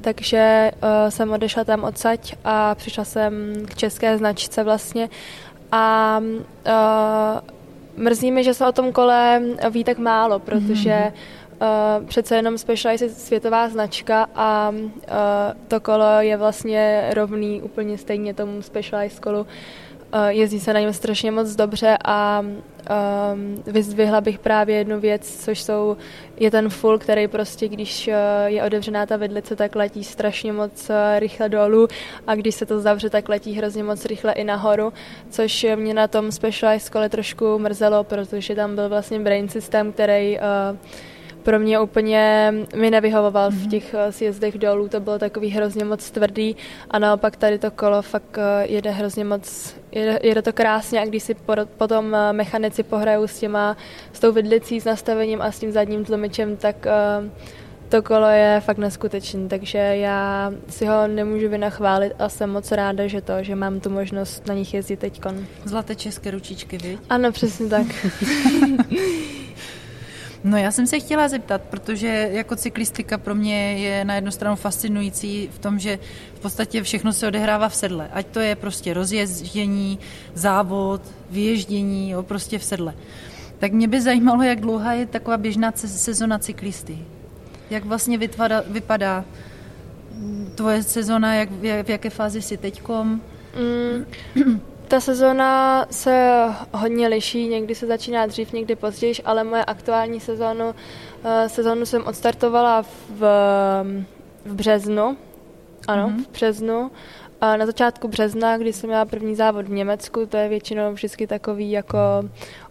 takže jsem odešla tam odsaď a přišla jsem k české značce vlastně a mrzí mi, že se o tom kole ví tak málo, protože přece jenom Specialized je světová značka a to kolo je vlastně rovný úplně stejně tomu Specialized kolu. Jezdí se na něm strašně moc dobře a vyzdvihla bych právě jednu věc, což je ten full, který prostě, když je otevřená ta vidlice, tak letí strašně moc rychle dolů a když se to zavře, tak letí hrozně moc rychle i nahoru, což mě na tom Specialized kole trošku mrzelo, protože tam byl vlastně brain systém, který pro mě úplně mi nevyhovoval v těch sjezdech dolů, to bylo takový hrozně moc tvrdý a naopak tady to kolo fakt jede hrozně moc, jede to krásně a když si potom mechanici pohrajou s tou vidlicí, s nastavením a s tím zadním tlumičem, tak to kolo je fakt neskutečný, takže já si ho nemůžu vynachválit a jsem moc ráda, že mám tu možnost na nich jezdit teďkon. Zlaté české ručičky, viď? Ano, přesně tak. No já jsem se chtěla zeptat, protože jako cyklistika pro mě je na jednu stranu fascinující v tom, že v podstatě všechno se odehrává v sedle. Ať to je prostě rozjezdění, závod, vyježdění, jo, prostě v sedle. Tak mě by zajímalo, jak dlouhá je taková běžná sezona cyklisty. Jak vlastně vypadá tvoje sezona, v jaké fázi jsi teďkom? Ta sezóna se hodně liší, někdy se začíná dřív, někdy později, ale moje aktuální sezónu jsem odstartovala v březnu. Ano, v březnu. A na začátku března, kdy jsem měla první závod v Německu, to je většinou vždycky takový jako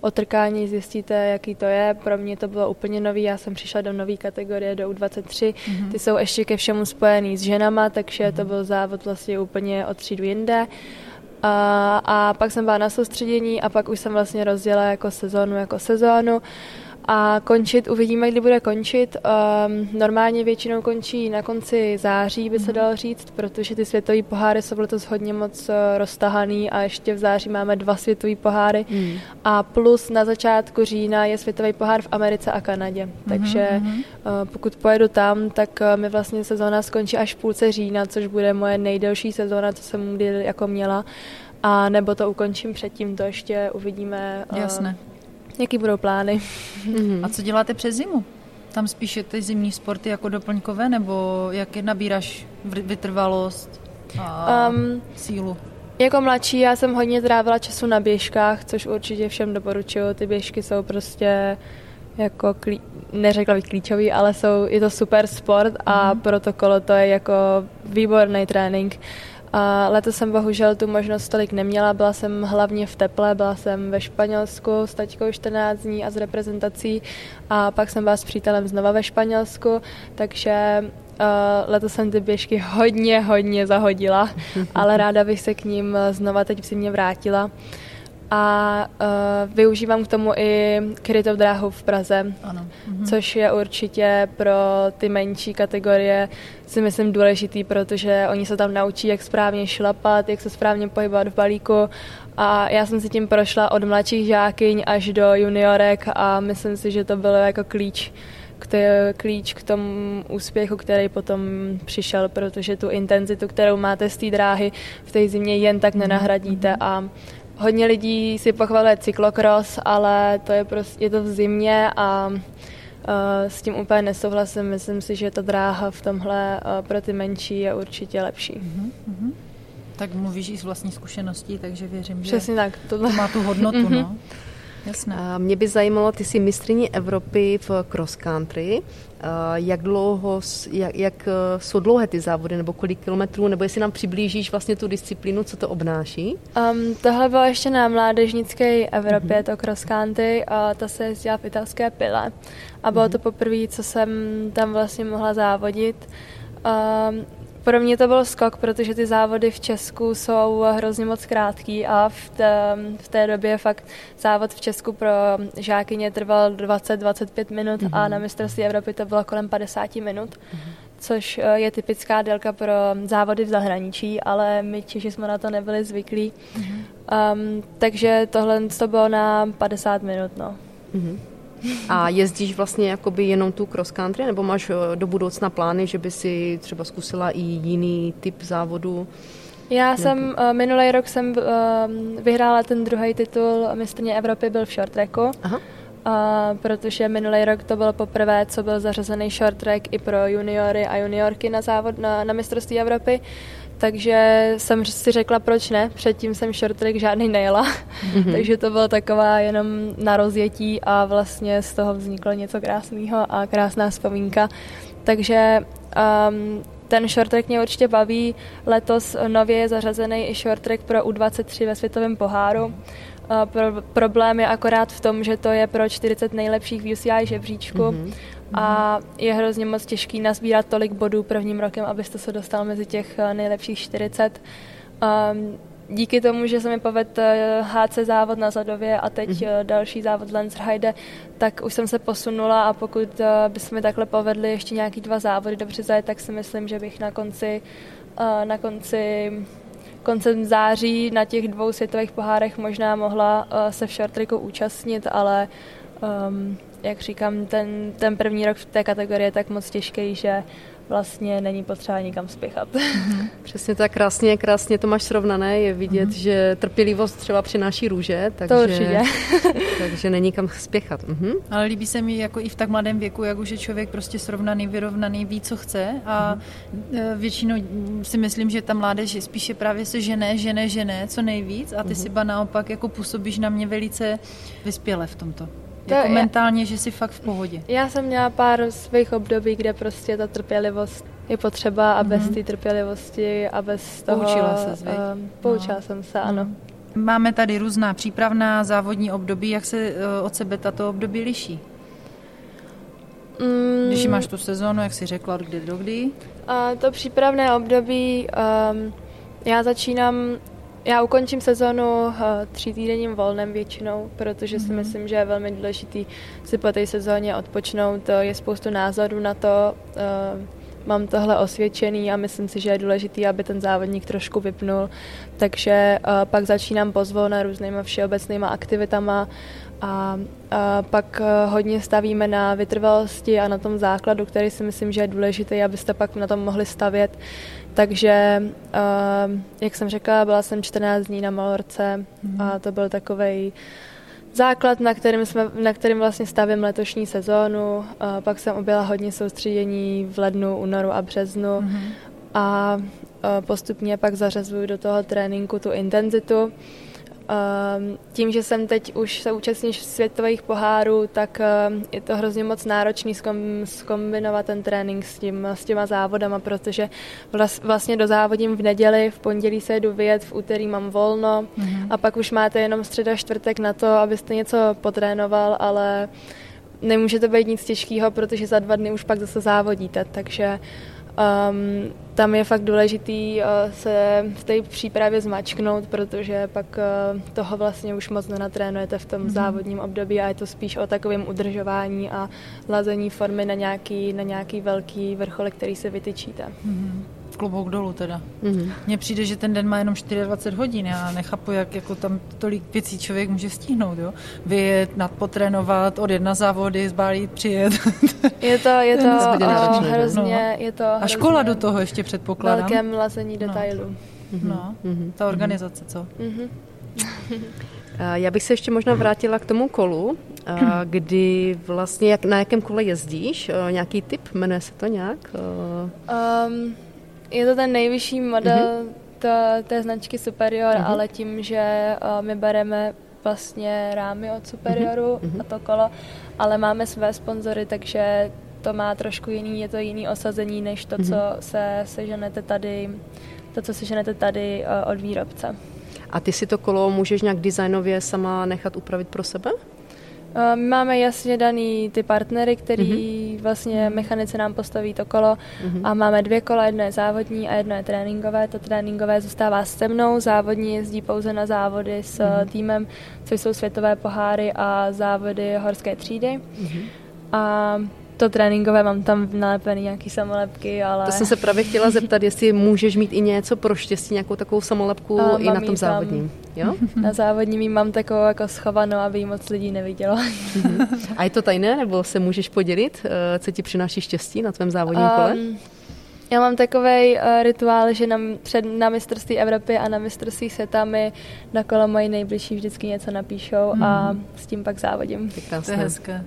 otrkání, zjistíte, jaký to je. Pro mě to bylo úplně nový, já jsem přišla do nové kategorie, do U23, ty jsou ještě ke všemu spojený s ženama, takže to byl závod vlastně úplně o třídu jinde. A pak jsem byla na soustředění a pak už jsem vlastně rozdělala jako sezónu a končit, uvidíme, kdy bude končit. Normálně většinou končí na konci září, by se dalo říct, protože ty světové poháry jsou letos hodně moc roztahaný a ještě v září máme 2 světové poháry a plus na začátku října je světový pohár v Americe a Kanadě. Takže pokud pojedu tam, tak mi vlastně sezóna skončí až v půlce října, což bude moje nejdelší sezóna, co jsem kdy jako měla. A nebo to ukončím předtím, to ještě uvidíme. Jasné. Jaký budou plány? A co děláte přes zimu? Tam spíše ty zimní sporty jako doplňkové, nebo jak nabíráš vytrvalost a sílu? Jako mladší já jsem hodně trávila času na běžkách, což určitě všem doporučuju. Ty běžky jsou prostě jako neřekla bych klíčový, ale je to super sport a proto kolo to je jako výborný trénink. A letos jsem bohužel tu možnost tolik neměla, byla jsem hlavně v teple, byla jsem ve Španělsku s taťkou 14 dní a s reprezentací a pak jsem byla s přítelem znova ve Španělsku, takže letos jsem ty běžky hodně zahodila, ale ráda bych se k ním znova teď v zimě vrátila. A využívám k tomu i krytou dráhu v Praze, což je určitě pro ty menší kategorie si myslím důležitý, protože oni se tam naučí, jak správně šlapat, jak se správně pohybovat v balíku. A já jsem si tím prošla od mladších žákyň až do juniorek a myslím si, že to bylo jako klíč k tomu úspěchu, který potom přišel, protože tu intenzitu, kterou máte z té dráhy, v té zimě jen tak nenahradíte. A hodně lidí si pochvaluje cyklokros, ale to je prostě je to v zimě a s tím úplně nesouhlasím. Myslím si, že ta dráha v tomhle pro ty menší je určitě lepší. Tak mluvíš i z vlastní zkušeností, takže věřím, přesně že tak, to má tu hodnotu. No. Jasné. Mě by zajímalo, ty jsi mistryní Evropy v cross country. Jak jsou dlouhé ty závody, nebo kolik kilometrů, nebo jestli nám přiblížíš vlastně tu disciplínu, co to obnáší? Tohle bylo ještě na mládežnické Evropě, to cross country, a ta se jezdila v italské Pile. A bylo to poprvé, co jsem tam vlastně mohla závodit. Pro mě to byl skok, protože ty závody v Česku jsou hrozně moc krátký a v té době fakt závod v Česku pro žákyně trval 20-25 minut a na mistrovství Evropy to bylo kolem 50 minut, což je typická délka pro závody v zahraničí, ale my Češi jsme na to nebyli zvyklí, takže tohle to bylo na 50 minut. No. A jezdíš vlastně jakoby jenom tu cross country, nebo máš do budoucna plány, že by si třeba zkusila i jiný typ závodu? Já jsem minulý rok jsem vyhrála ten druhý titul mistryně Evropy byl v short tracku, protože minulý rok to bylo poprvé, co byl zařazený short track i pro juniory a juniorky na závod na mistrovství Evropy. Takže jsem si řekla, proč ne, předtím jsem short track žádný nejela, takže to bylo taková jenom na rozjetí a vlastně z toho vzniklo něco krásného a krásná vzpomínka. Takže ten short track mě určitě baví, letos nově je zařazený i short track pro U23 ve světovém poháru. Problém je akorát v tom, že to je pro 40 nejlepších v UCI žebříčku a je hrozně moc těžký nasbírat tolik bodů prvním rokem, abyste se dostal mezi těch nejlepších 40. Díky tomu, že se mi povedl HC závod na Zadově a teď další závod Lenzerheide, tak už jsem se posunula a pokud by se mi takhle povedly ještě nějaký dva závody dobře zajet, tak si myslím, že bych koncem září na těch dvou světových pohárech možná mohla se v short tracku účastnit, ale jak říkám, ten první rok v té kategorii je tak moc těžký, že vlastně není potřeba nikam spěchat. Přesně tak, krásně to máš srovnané, je vidět, že trpělivost třeba přináší růže, takže není kam spěchat. Ale líbí se mi jako i v tak mladém věku, jak už je člověk prostě srovnaný, vyrovnaný, ví, co chce a většinou si myslím, že ta mládež spíše právě se žene, co nejvíc a ty si ba naopak jako působíš na mě velice vyspěle v tomto. Jako mentálně, že jsi fakt v pohodě. Já jsem měla pár svých období, kde prostě ta trpělivost je potřeba a bez té trpělivosti a bez toho... Poučila jsem se, ano. Máme tady různá přípravná závodní období. Jak se od sebe tato období liší? Když máš tu sezónu, jak jsi řekla, od kdy do kdy? To přípravné období, já ukončím sezonu 3týdenním volnem většinou, protože si myslím, že je velmi důležitý si po té sezóně odpočnout. Je spoustu názorů na to, mám tohle osvědčený a myslím si, že je důležitý, aby ten závodník trošku vypnul. Takže pak začínám pozvolna různýma všeobecnýma aktivitama a pak hodně stavíme na vytrvalosti a na tom základu, který si myslím, že je důležitý, abyste pak na tom mohli stavět. Takže, jak jsem řekla, byla jsem 14 dní na Malorce a to byl takovej základ, na kterým vlastně stavím letošní sezónu. Pak jsem objela hodně soustředění v lednu, únoru a březnu a postupně pak zařazuju do toho tréninku tu intenzitu. Tím, že jsem teď už se účastním světových pohárů, tak je to hrozně moc náročný zkombinovat ten trénink s těma závodama, protože vlastně dozávodím v neděli, v pondělí se jdu vyjet, v úterý mám volno a pak už máte jenom středa, čtvrtek na to, abyste něco potrénoval, ale nemůže to být nic těžkého, protože za 2 dny už pak zase závodíte, takže tam je fakt důležitý se v té přípravě zmačknout, protože pak toho vlastně už moc nenatrénujete v tom závodním období a je to spíš o takovém udržování a lazení formy na nějaký velký vrchol, který se vytyčíte. Klobouk dolů teda. Mně přijde, že ten den má jenom 24 hodin. Já nechápu, jak jako tam tolik věcí člověk může stihnout. Jo? Vyjet, nadpotrénovat, odjet na závody, zbálit, přijet. Je to hrozně. A škola do toho ještě předpokládám. Velkém lazení detailů. Ta organizace, co? Já bych se ještě možná vrátila k tomu kolu, kdy vlastně, na jakém kole jezdíš? Nějaký tip? Jmenuje se to nějak? Je to ten nejvyšší model té značky Superior, ale tím, že my bereme vlastně rámy od Superioru a to kolo, ale máme své sponzory, takže to má trošku jiný, je to jiný osazení, než to, co seženete tady od výrobce. A ty si to kolo můžeš nějak designově sama nechat upravit pro sebe? My máme jasně daný ty partnery, který vlastně mechanici nám postaví to kolo a máme 2 kola, jedno je závodní a jedno je tréninkové. To tréninkové zůstává se mnou, závodní jezdí pouze na závody s týmem, což jsou světové poháry a závody horské třídy. A to tréninkové mám tam nalepené nějaké samolepky, ale... To jsem se právě chtěla zeptat, jestli můžeš mít i něco pro štěstí, nějakou takovou samolepku i na tom závodním. Jo? Na závodním ji mám takovou jako schovanou, aby ji moc lidí nevidělo. A je to tajné, nebo se můžeš podělit, co ti přináší štěstí na tvém závodním kole? Já mám takovej rituál, že na mistrovství Evropy a na mistrovství světa mi na kolo moji nejbližší vždycky něco napíšou a s tím pak závodím. To je hezké.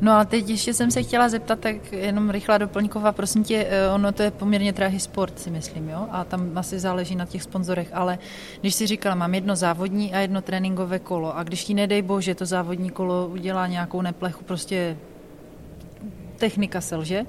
No a teď ještě jsem se chtěla zeptat, tak jenom rychlá doplňková, prosím tě, ono to je poměrně drahý sport, si myslím, jo? A tam asi záleží na těch sponzorech, ale když si říkala, mám jedno závodní a jedno tréninkové kolo a když ti nedej bože, to závodní kolo udělá nějakou neplechu, prostě technika selže,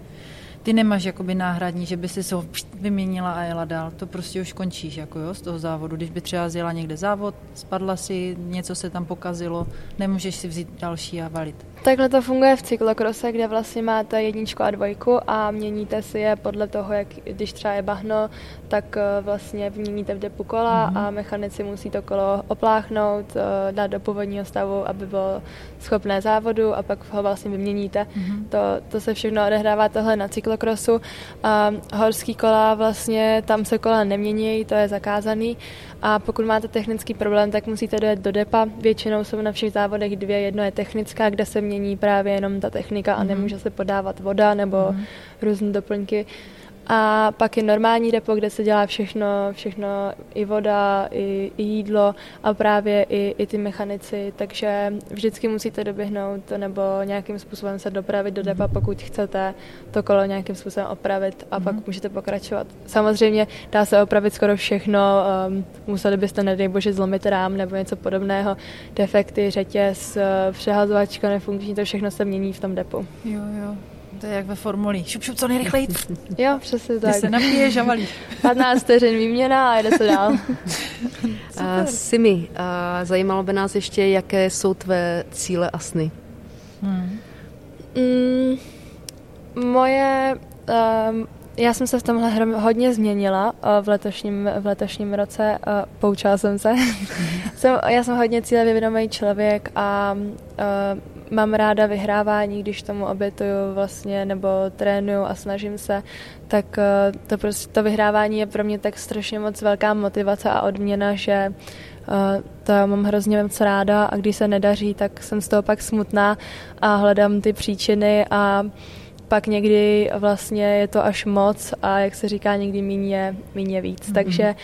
ty nemáš jakoby náhradní, že by si ho vyměnila a jela dál, to prostě už končíš jako jo, z toho závodu, když by třeba zjela někde závod, spadla si, něco se tam pokazilo, nemůžeš si vzít další a valit. Takhle to funguje v cyklokrose, kde vlastně máte 1 a 2 a měníte si je podle toho, jak když třeba je bahno, tak vlastně měníte v depu kola a mechanici musí to kolo opláchnout, dát do původního stavu, aby bylo schopné závodu a pak ho vlastně vyměníte. To se všechno odehrává tohle na cyklokrosu. Horský kola vlastně, tam se kola nemění, to je zakázaný a pokud máte technický problém, tak musíte dojet do depa. Většinou jsou na všech závodech 2, jedno je technická, kde se mění právě jenom ta technika a nemůže se podávat voda nebo různé doplňky. A pak je normální depo, kde se dělá všechno i voda, i jídlo a právě i ty mechanici, takže vždycky musíte doběhnout nebo nějakým způsobem se dopravit do depa, pokud chcete to kolo nějakým způsobem opravit a pak můžete pokračovat. Samozřejmě dá se opravit skoro všechno, museli byste nedej bože zlomit rám nebo něco podobného, defekty, řetěz, přehazovačka, nefunkční, to všechno se mění v tom depu. Jo. To je jak ve formuli. Šup, co nejrychleji. Jo, přesně tak. Ty se napiješ a valíš. 15 vteřin výměna a jde se dál. Simi, zajímalo by nás ještě, jaké jsou tvé cíle a sny? Moje... Já jsem se v tomhle hodně změnila v letošním roce, poučila jsem se. Já jsem hodně cílevě vědomý člověk a mám ráda vyhrávání, když tomu obětuju vlastně nebo trénuju a snažím se, tak to vyhrávání je pro mě tak strašně moc velká motivace a odměna, že to mám hrozně moc ráda a když se nedaří, tak jsem z toho pak smutná a hledám ty příčiny a pak někdy vlastně je to až moc a jak se říká, někdy míň je víc. Takže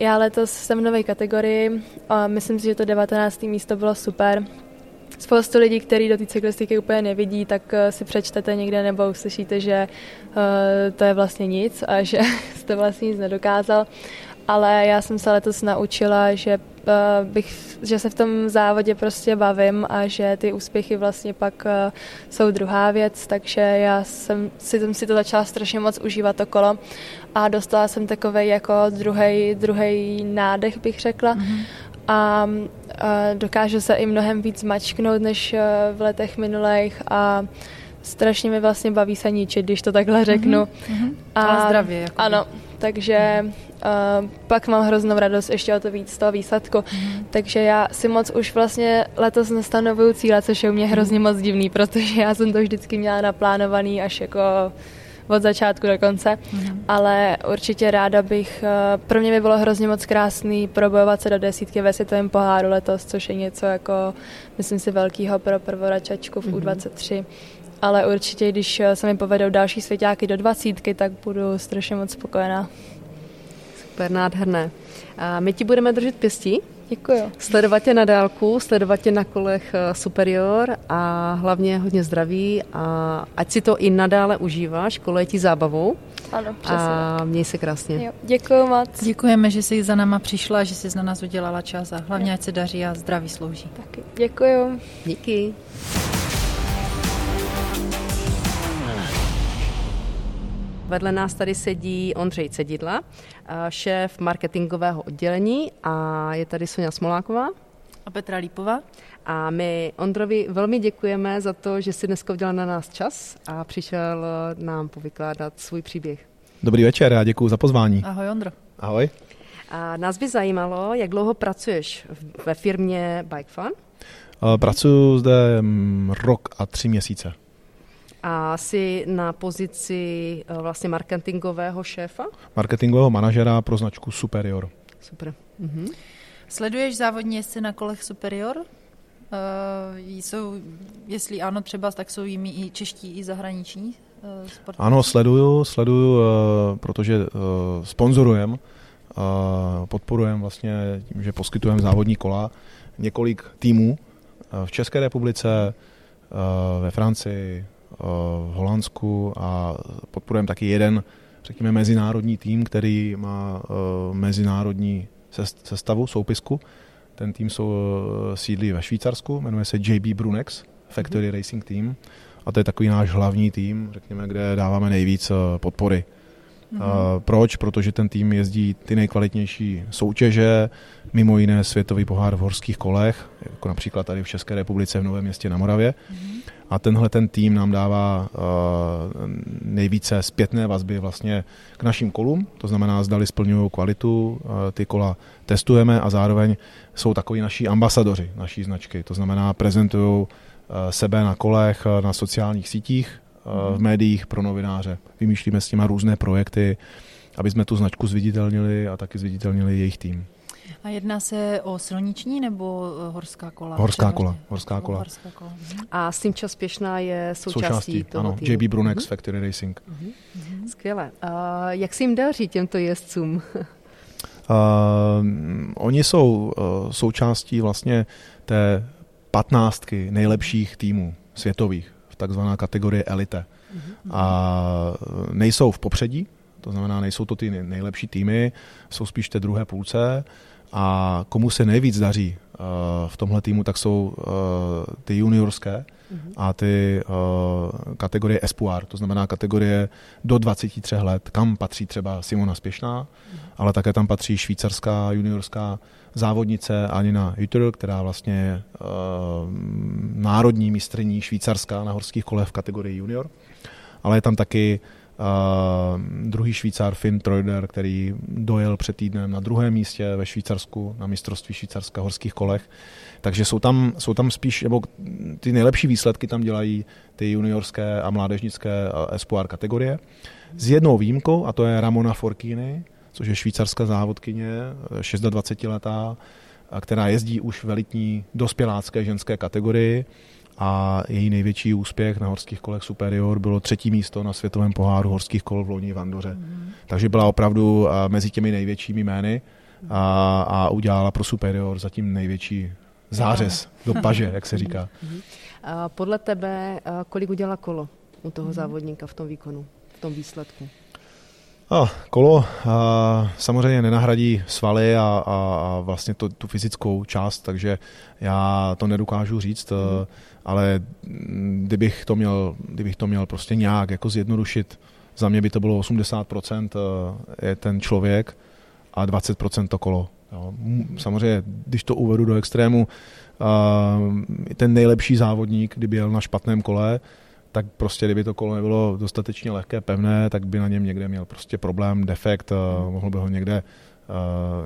já letos jsem v nové kategorii a myslím si, že to 19. místo bylo super. Spoustu lidí, kteří do té cyklistiky úplně nevidí, tak si přečtete někde nebo uslyšíte, že to je vlastně nic a že jste vlastně nic nedokázal. ale já jsem se letos naučila, že se v tom závodě prostě bavím a že ty úspěchy vlastně pak jsou druhá věc, takže já jsem si to začala strašně moc užívat okolo a dostala jsem takovej jako druhej nádech, bych řekla. Mm-hmm. A dokážu se i mnohem víc mačknout než v letech minulých a strašně mi vlastně baví se ničit, když to takhle řeknu. Mm-hmm. A zdravě. Jakoby. Ano, takže pak mám hroznou radost ještě o to víc z toho výsledku. Mm-hmm. Takže já si moc už vlastně letos nestanovuju cíle, což je u mě hrozně moc divný, protože já jsem to vždycky měla naplánovaný až jako od začátku do konce, ale určitě ráda bych, pro mě by bylo hrozně moc krásný probojovat se do 10 ve světovém poháru letos, což je něco jako, myslím si, velkýho pro prvoračačku v U23, ale určitě, když se mi povedou další svěťáky do 20, tak budu strašně moc spokojená. Super, nádherné. A my ti budeme držet pěstí. Děkuju. Sledovat tě na dálku, sledovat tě na kolech Superior a hlavně hodně zdraví a ať si to i nadále užíváš, kolo je ti zábavou. Ano, přesně. A měj se krásně. Jo, děkuju moc. Děkujeme, že jsi za náma přišla, že jsi na nás udělala čas a hlavně ať se daří a zdraví slouží. Taky. Děkuju. Díky. Vedle nás tady sedí Ondřej Cedidla, šéf marketingového oddělení a je tady Soňa Smoláková. A Petra Lípová. A my Ondrovi velmi děkujeme za to, že si dneska udělal na nás čas a přišel nám povykládat svůj příběh. Dobrý večer, já děkuju za pozvání. Ahoj Ondro. Ahoj. A nás by zajímalo, jak dlouho pracuješ ve firmě Bike Fun? Pracuju zde rok a 3 měsíce. A jsi na pozici vlastně marketingového šéfa? Marketingového manažera pro značku Superior. Super. Mhm. Sleduješ závodní jezdce na kolech Superior? Jestli ano třeba, tak jsou jimi i čeští, i zahraniční sportovci? Ano, sleduju, protože sponzorujeme, podporujeme vlastně tím, že poskytujeme závodní kola několik týmů v České republice, ve Francii, v Holandsku a podporujeme taky jeden, řekněme, mezinárodní tým, který má mezinárodní sestavu, soupisku. Ten tým sídlí ve Švýcarsku, jmenuje se JB Brunex, Factory Racing Team a to je takový náš hlavní tým, řekněme, kde dáváme nejvíc podpory. Proč? Protože ten tým jezdí ty nejkvalitnější soutěže, mimo jiné světový pohár v horských kolech, jako například tady v České republice v Novém Městě na Moravě. A tenhle ten tým nám dává nejvíce zpětné vazby vlastně k našim kolům, to znamená, zdali splňují kvalitu, ty kola testujeme a zároveň jsou takoví naši ambasadoři naší značky, to znamená, prezentují sebe na kolech, na sociálních sítích, v médiích pro novináře. Vymýšlíme s nimi různé projekty, aby jsme tu značku zviditelnili a taky zviditelnili jejich tým. A jedná se o silniční nebo horská kola? Horská kola. A Simča Spěšná je součástí toho ano, týmu. JB Brunex Factory Racing. Skvěle. Jak se jim daří těmto jezdcům? Oni jsou součástí vlastně té 15 nejlepších týmů světových, v takzvaná kategorie elite. A nejsou v popředí, to znamená, nejsou to ty nejlepší týmy, jsou spíš té druhé půlce a komu se nejvíc daří v tomhle týmu, tak jsou ty juniorské a ty kategorie espoir, to znamená kategorie do 23 let, kam patří třeba Simona Spěšná, ale také tam patří švýcarská juniorská závodnice Anina Hütter, která vlastně je národní mistryní švýcarská na horských kolech v kategorii junior, ale je tam taky druhý Švýcar Finn Treuder, který dojel před týdnem na 2. místě ve Švýcarsku na mistrovství Švýcarska horských kolech. Takže jsou tam spíš, nebo ty nejlepší výsledky tam dělají ty juniorské a mládežnické a espoir kategorie. S jednou výjimkou, a to je Ramona Forchini, což je švýcarská závodkyně, 26letá, která jezdí už v elitní dospělácké ženské kategorii. A její největší úspěch na horských kolech Superior bylo 3. místo na světovém poháru horských kol v loni v Andoře. Takže byla opravdu mezi těmi největšími jmény a udělala pro Superior zatím největší zářez do paže, jak se říká. A podle tebe, kolik udělala kolo u toho závodníka v tom výkonu, v tom výsledku? Kolo samozřejmě nenahradí svaly a vlastně tu fyzickou část, takže já to nedokážu říct, ale kdybych to měl prostě nějak jako zjednodušit, za mě by to bylo 80% je ten člověk a 20% to kolo. Jo. Samozřejmě, když to uvedu do extrému, ten nejlepší závodník, kdyby jel na špatném kole, tak prostě kdyby to kolo nebylo dostatečně lehké, pevné, tak by na něm někde měl prostě problém, defekt, mohl by ho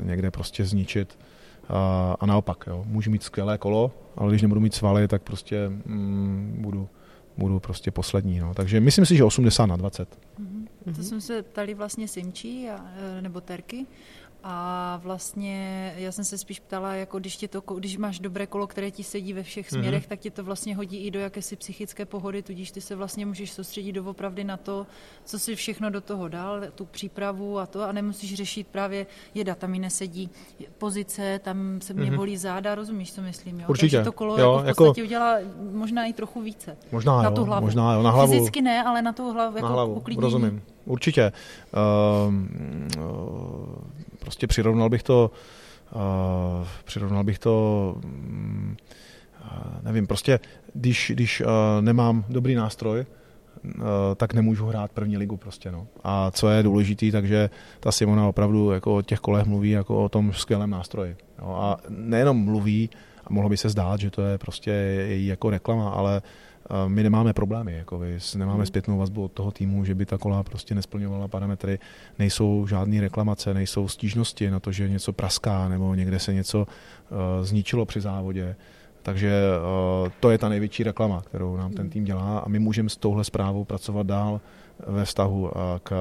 někde prostě zničit. A naopak, jo, můžu mít skvělé kolo, ale když nebudu mít svaly, tak prostě budu prostě poslední. No. Takže myslím si, že 80/20. To jsme se ptali vlastně Simčí nebo Terky. A vlastně já jsem se spíš ptala, jako když máš dobré kolo, které ti sedí ve všech směrech, tak ti to vlastně hodí i do jakési psychické pohody, tudíž ty se vlastně můžeš soustředit doopravdy na to, co si všechno do toho dal, tu přípravu a to, a nemusíš řešit právě jeda, tam mi nesedí pozice, tam se mě bolí záda, rozumíš, co myslím, jo? Určitě. Takže to kolo jo, jako v podstatě udělá možná i trochu více. Možná na tu hlavu. Možná na hlavu. Fyzicky ne, ale na tu hlavu, jako na hlavu. Uklidnění. Rozumím. Určitě. Prostě přirovnal bych to, nevím, prostě když nemám dobrý nástroj, tak nemůžu hrát první ligu prostě, no. A co je důležitý, takže ta Simona opravdu jako o těch kolech mluví jako o tom skvělém nástroji. Jo. A nejenom mluví, a mohlo by se zdát, že to je prostě její jako reklama, ale my nemáme problémy, jako nemáme zpětnou vazbu od toho týmu, že by ta kola prostě nesplňovala parametry, nejsou žádné reklamace, nejsou stížnosti na to, že něco praská nebo někde se něco zničilo při závodě. Takže to je ta největší reklama, kterou nám ten tým dělá, a my můžeme s touhle zprávou pracovat dál ve vztahu k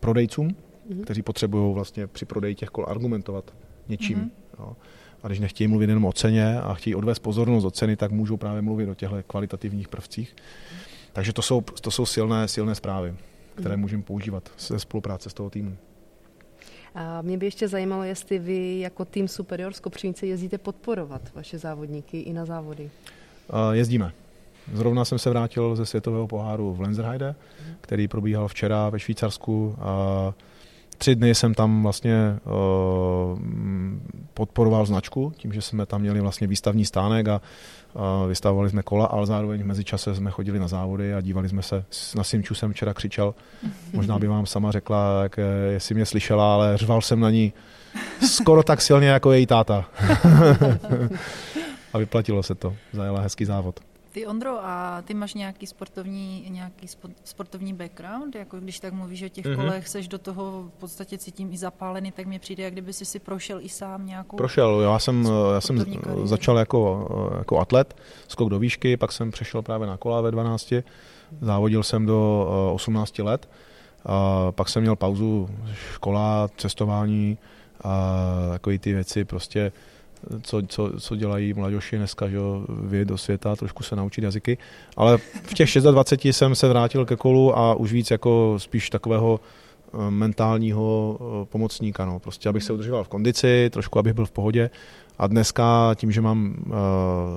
prodejcům, kteří potřebují vlastně při prodeji těch kol argumentovat něčím. Jo. A když nechtějí mluvit jenom o ceně a chtějí odvést pozornost od ceny, tak můžou právě mluvit o těchto kvalitativních prvcích. Takže to jsou silné zprávy, které můžeme používat ze spolupráce s toho týmu. A mě by ještě zajímalo, jestli vy jako tým Superior z Kopřivnice jezdíte podporovat vaše závodníky i na závody. Jezdíme. Zrovna jsem se vrátil ze světového poháru v Lenzerheide, který probíhal včera ve Švýcarsku. 3 dny jsem tam vlastně podporoval značku, tím, že jsme tam měli vlastně výstavní stánek a vystavovali jsme kola, ale zároveň v mezičase jsme chodili na závody a dívali jsme se. Na Simču jsem včera křičel, možná by vám sama řekla, jak, jestli mě slyšela, ale řval jsem na ní skoro tak silně jako její táta. A vyplatilo se to, zajela hezký závod. Ty, Ondro, a ty máš nějaký sportovní background, jako když tak mluvíš o těch kolech, seš do toho v podstatě cítím i zapálený, tak mi přijde, jak kdyby si prošel i sám nějakou... Prošel, já jsem začal jako atlet, skok do výšky, pak jsem přešel právě na kola ve 12, závodil jsem do 18 let, a pak jsem měl pauzu, škola, cestování a takové ty věci prostě, co dělají mladoši dneska, že jo, vyjet do světa, trošku se naučit jazyky, ale v těch 26 jsem se vrátil ke kolu a už víc jako spíš takového mentálního pomocníka, no, prostě abych se udržoval v kondici, trošku abych byl v pohodě, a dneska tím, že mám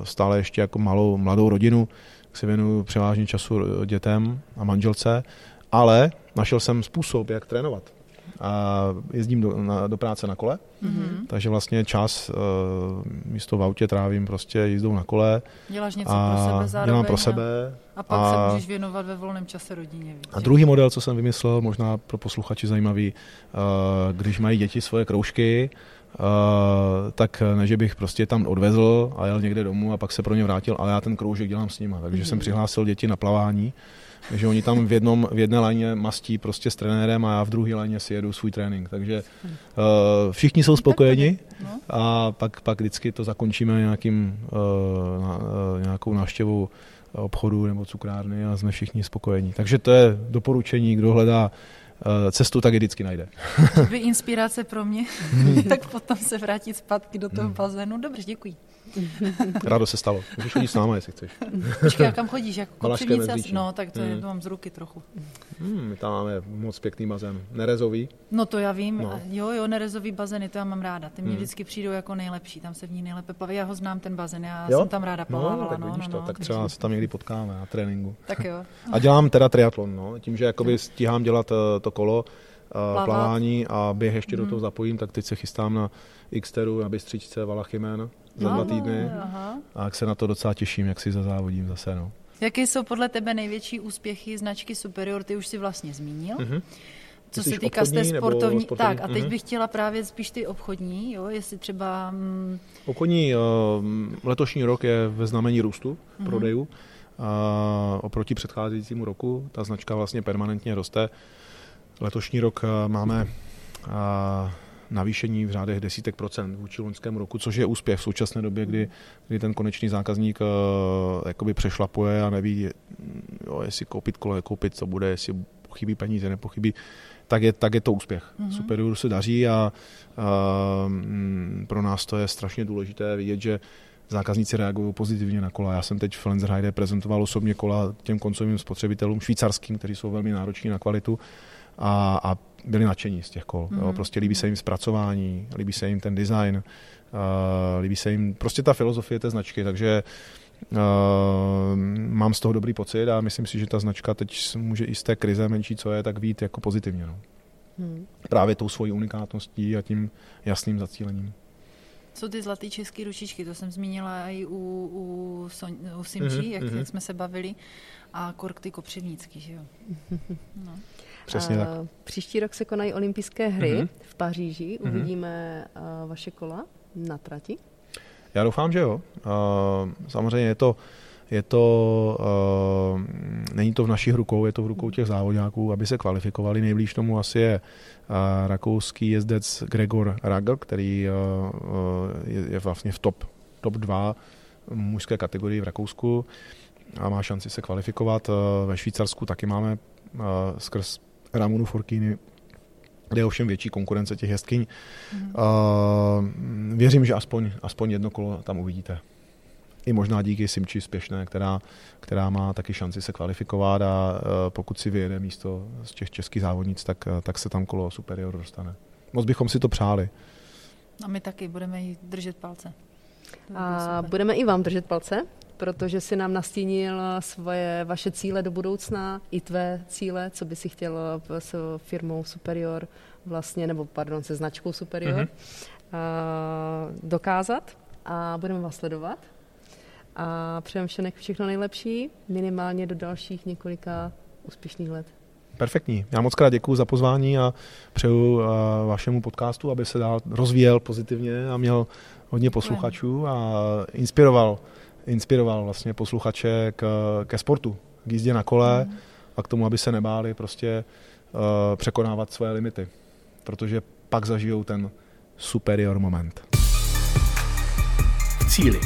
stále ještě jako malou mladou rodinu, se věnuju převážně času dětem a manželce, ale našel jsem způsob, jak trénovat. A jezdím do práce na kole, takže vlastně čas místo v autě trávím prostě jízdou na kole. Děláš něco pro sebe zároveň. Dělám pro sebe. A pak se můžeš věnovat ve volném čase rodině. Víc, a druhý model, co jsem vymyslel, možná pro posluchači zajímavý, když mají děti svoje kroužky, tak ne, že bych prostě tam odvezl a jel někde domů a pak se pro ně vrátil, ale já ten kroužek dělám s nima, takže jsem přihlásil děti na plavání. Takže oni tam v jedné lajně mastí prostě s trenérem a já v druhé lajně si jedu svůj trénink. Takže všichni jsou spokojeni a pak vždycky to zakončíme nějakou návštěvou obchodu nebo cukrárny a jsme všichni spokojení. Takže to je doporučení, kdo hledá cestu, tak je vždycky najde. Kdyby inspirace pro mě, tak potom se vrátit zpátky do toho bazénu. Dobře, děkuji. Rádo se stalo. Můžeš chodit s náma, jestli chceš. Počkej, kam chodíš? Jako Kopřivnice? No, tak to mám z ruky trochu. My tam máme moc pěkný bazén. Nerezový? No to já vím. No. Jo, nerezový bazény, to já mám ráda. Ty mě vždycky přijdou jako nejlepší. Tam se v ní nejlépe plaví. Já ho znám, ten bazén. Já jsem tam ráda plavala. Tak vidíš to. Tak třeba se tam někdy potkáme na tréninku. Tak jo. A dělám teda triatlon. Tím, že jakoby stíhám dělat to kolo, plavání a běh ještě do toho zapojím, tak teď se chystám na Xteru, na Bystřičce Valachimén za 2 týdny. Aha. A jak se na to docela těším, jak si zazávodím zase. No. Jaké jsou podle tebe největší úspěchy značky Superior? Ty už si vlastně zmínil. Mm-hmm. Co se týká té sportovní, tak a teď bych chtěla právě spíš ty obchodní, jo, jestli třeba... Obchodní letošní rok je ve znamení růstu prodejů oproti předcházejícímu roku. Ta značka vlastně permanentně roste. Letošní rok máme navýšení v řádech 10% vůči loňskému roku, což je úspěch v současné době, kdy ten konečný zákazník jakoby přešlapuje a neví, jo, jestli koupit kolo, koupit, co bude, jestli pochybí peníze, nepochybí, tak je to úspěch. Mm-hmm. Superior se daří a pro nás to je strašně důležité vidět, že zákazníci reagují pozitivně na kola. Já jsem teď v Lenzerheide prezentoval osobně kola těm koncovým spotřebitelům švýcarským, kteří jsou velmi nároční na kvalitu a byli nadšení z těch kol. Mm-hmm. Jo, prostě líbí se jim zpracování, líbí se jim ten design, líbí se jim prostě ta filozofie té značky, takže mám z toho dobrý pocit a myslím si, že ta značka teď může i z té krize menší, co je, tak vít jako pozitivně. No. Právě tou svojí unikátností a tím jasným zacílením. Jsou ty zlatý české ručičky, to jsem zmínila i u Simči, jak jsme se bavili, a korkty kopřivnický, že jo? No. Přesně tak. Příští rok se konají olympijské hry v Paříži, uvidíme vaše kola na trati. Já doufám, že jo. Samozřejmě je to není to v našich rukou, je to v rukou těch závodňáků, aby se kvalifikovali. Nejblíž tomu asi je rakouský jezdec Gregor Ragl, který je vlastně v top 2 mužské kategorii v Rakousku a má šanci se kvalifikovat. Ve Švýcarsku taky máme skrz Ramonu Forkýny, kde je ovšem větší konkurence těch jezdkyň. Věřím, že aspoň jedno kolo tam uvidíte. I možná díky Simči Spěšné, která má taky šanci se kvalifikovat a pokud si vyjede místo z těch českých závodnic, tak se tam kolo Superior dostane. Moc bychom si to přáli. A my taky budeme jí držet palce. A budeme i vám držet palce, protože si nám nastínil vaše cíle do budoucna, i tvé cíle, co by si chtěl s firmou Superior vlastně, se značkou Superior dokázat, a budeme vás sledovat. A přejem všechno nejlepší, minimálně do dalších několika úspěšných let. Perfektní. Já moc krát děkuju za pozvání a přeju vašemu podcastu, aby se dál rozvíjel pozitivně a měl hodně posluchačů a inspiroval vlastně posluchače ke sportu, k jízdě na kole a k tomu, aby se nebáli prostě překonávat své limity, protože pak zažijou ten superior moment. V cíli.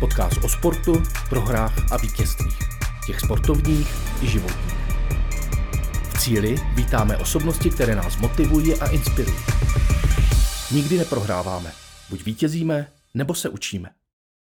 Podcast o sportu, prohrách a vítězstvích. Těch sportovních i životních. V cíli vítáme osobnosti, které nás motivují a inspirují. Nikdy neprohráváme. Buď vítězíme, nebo se učíme.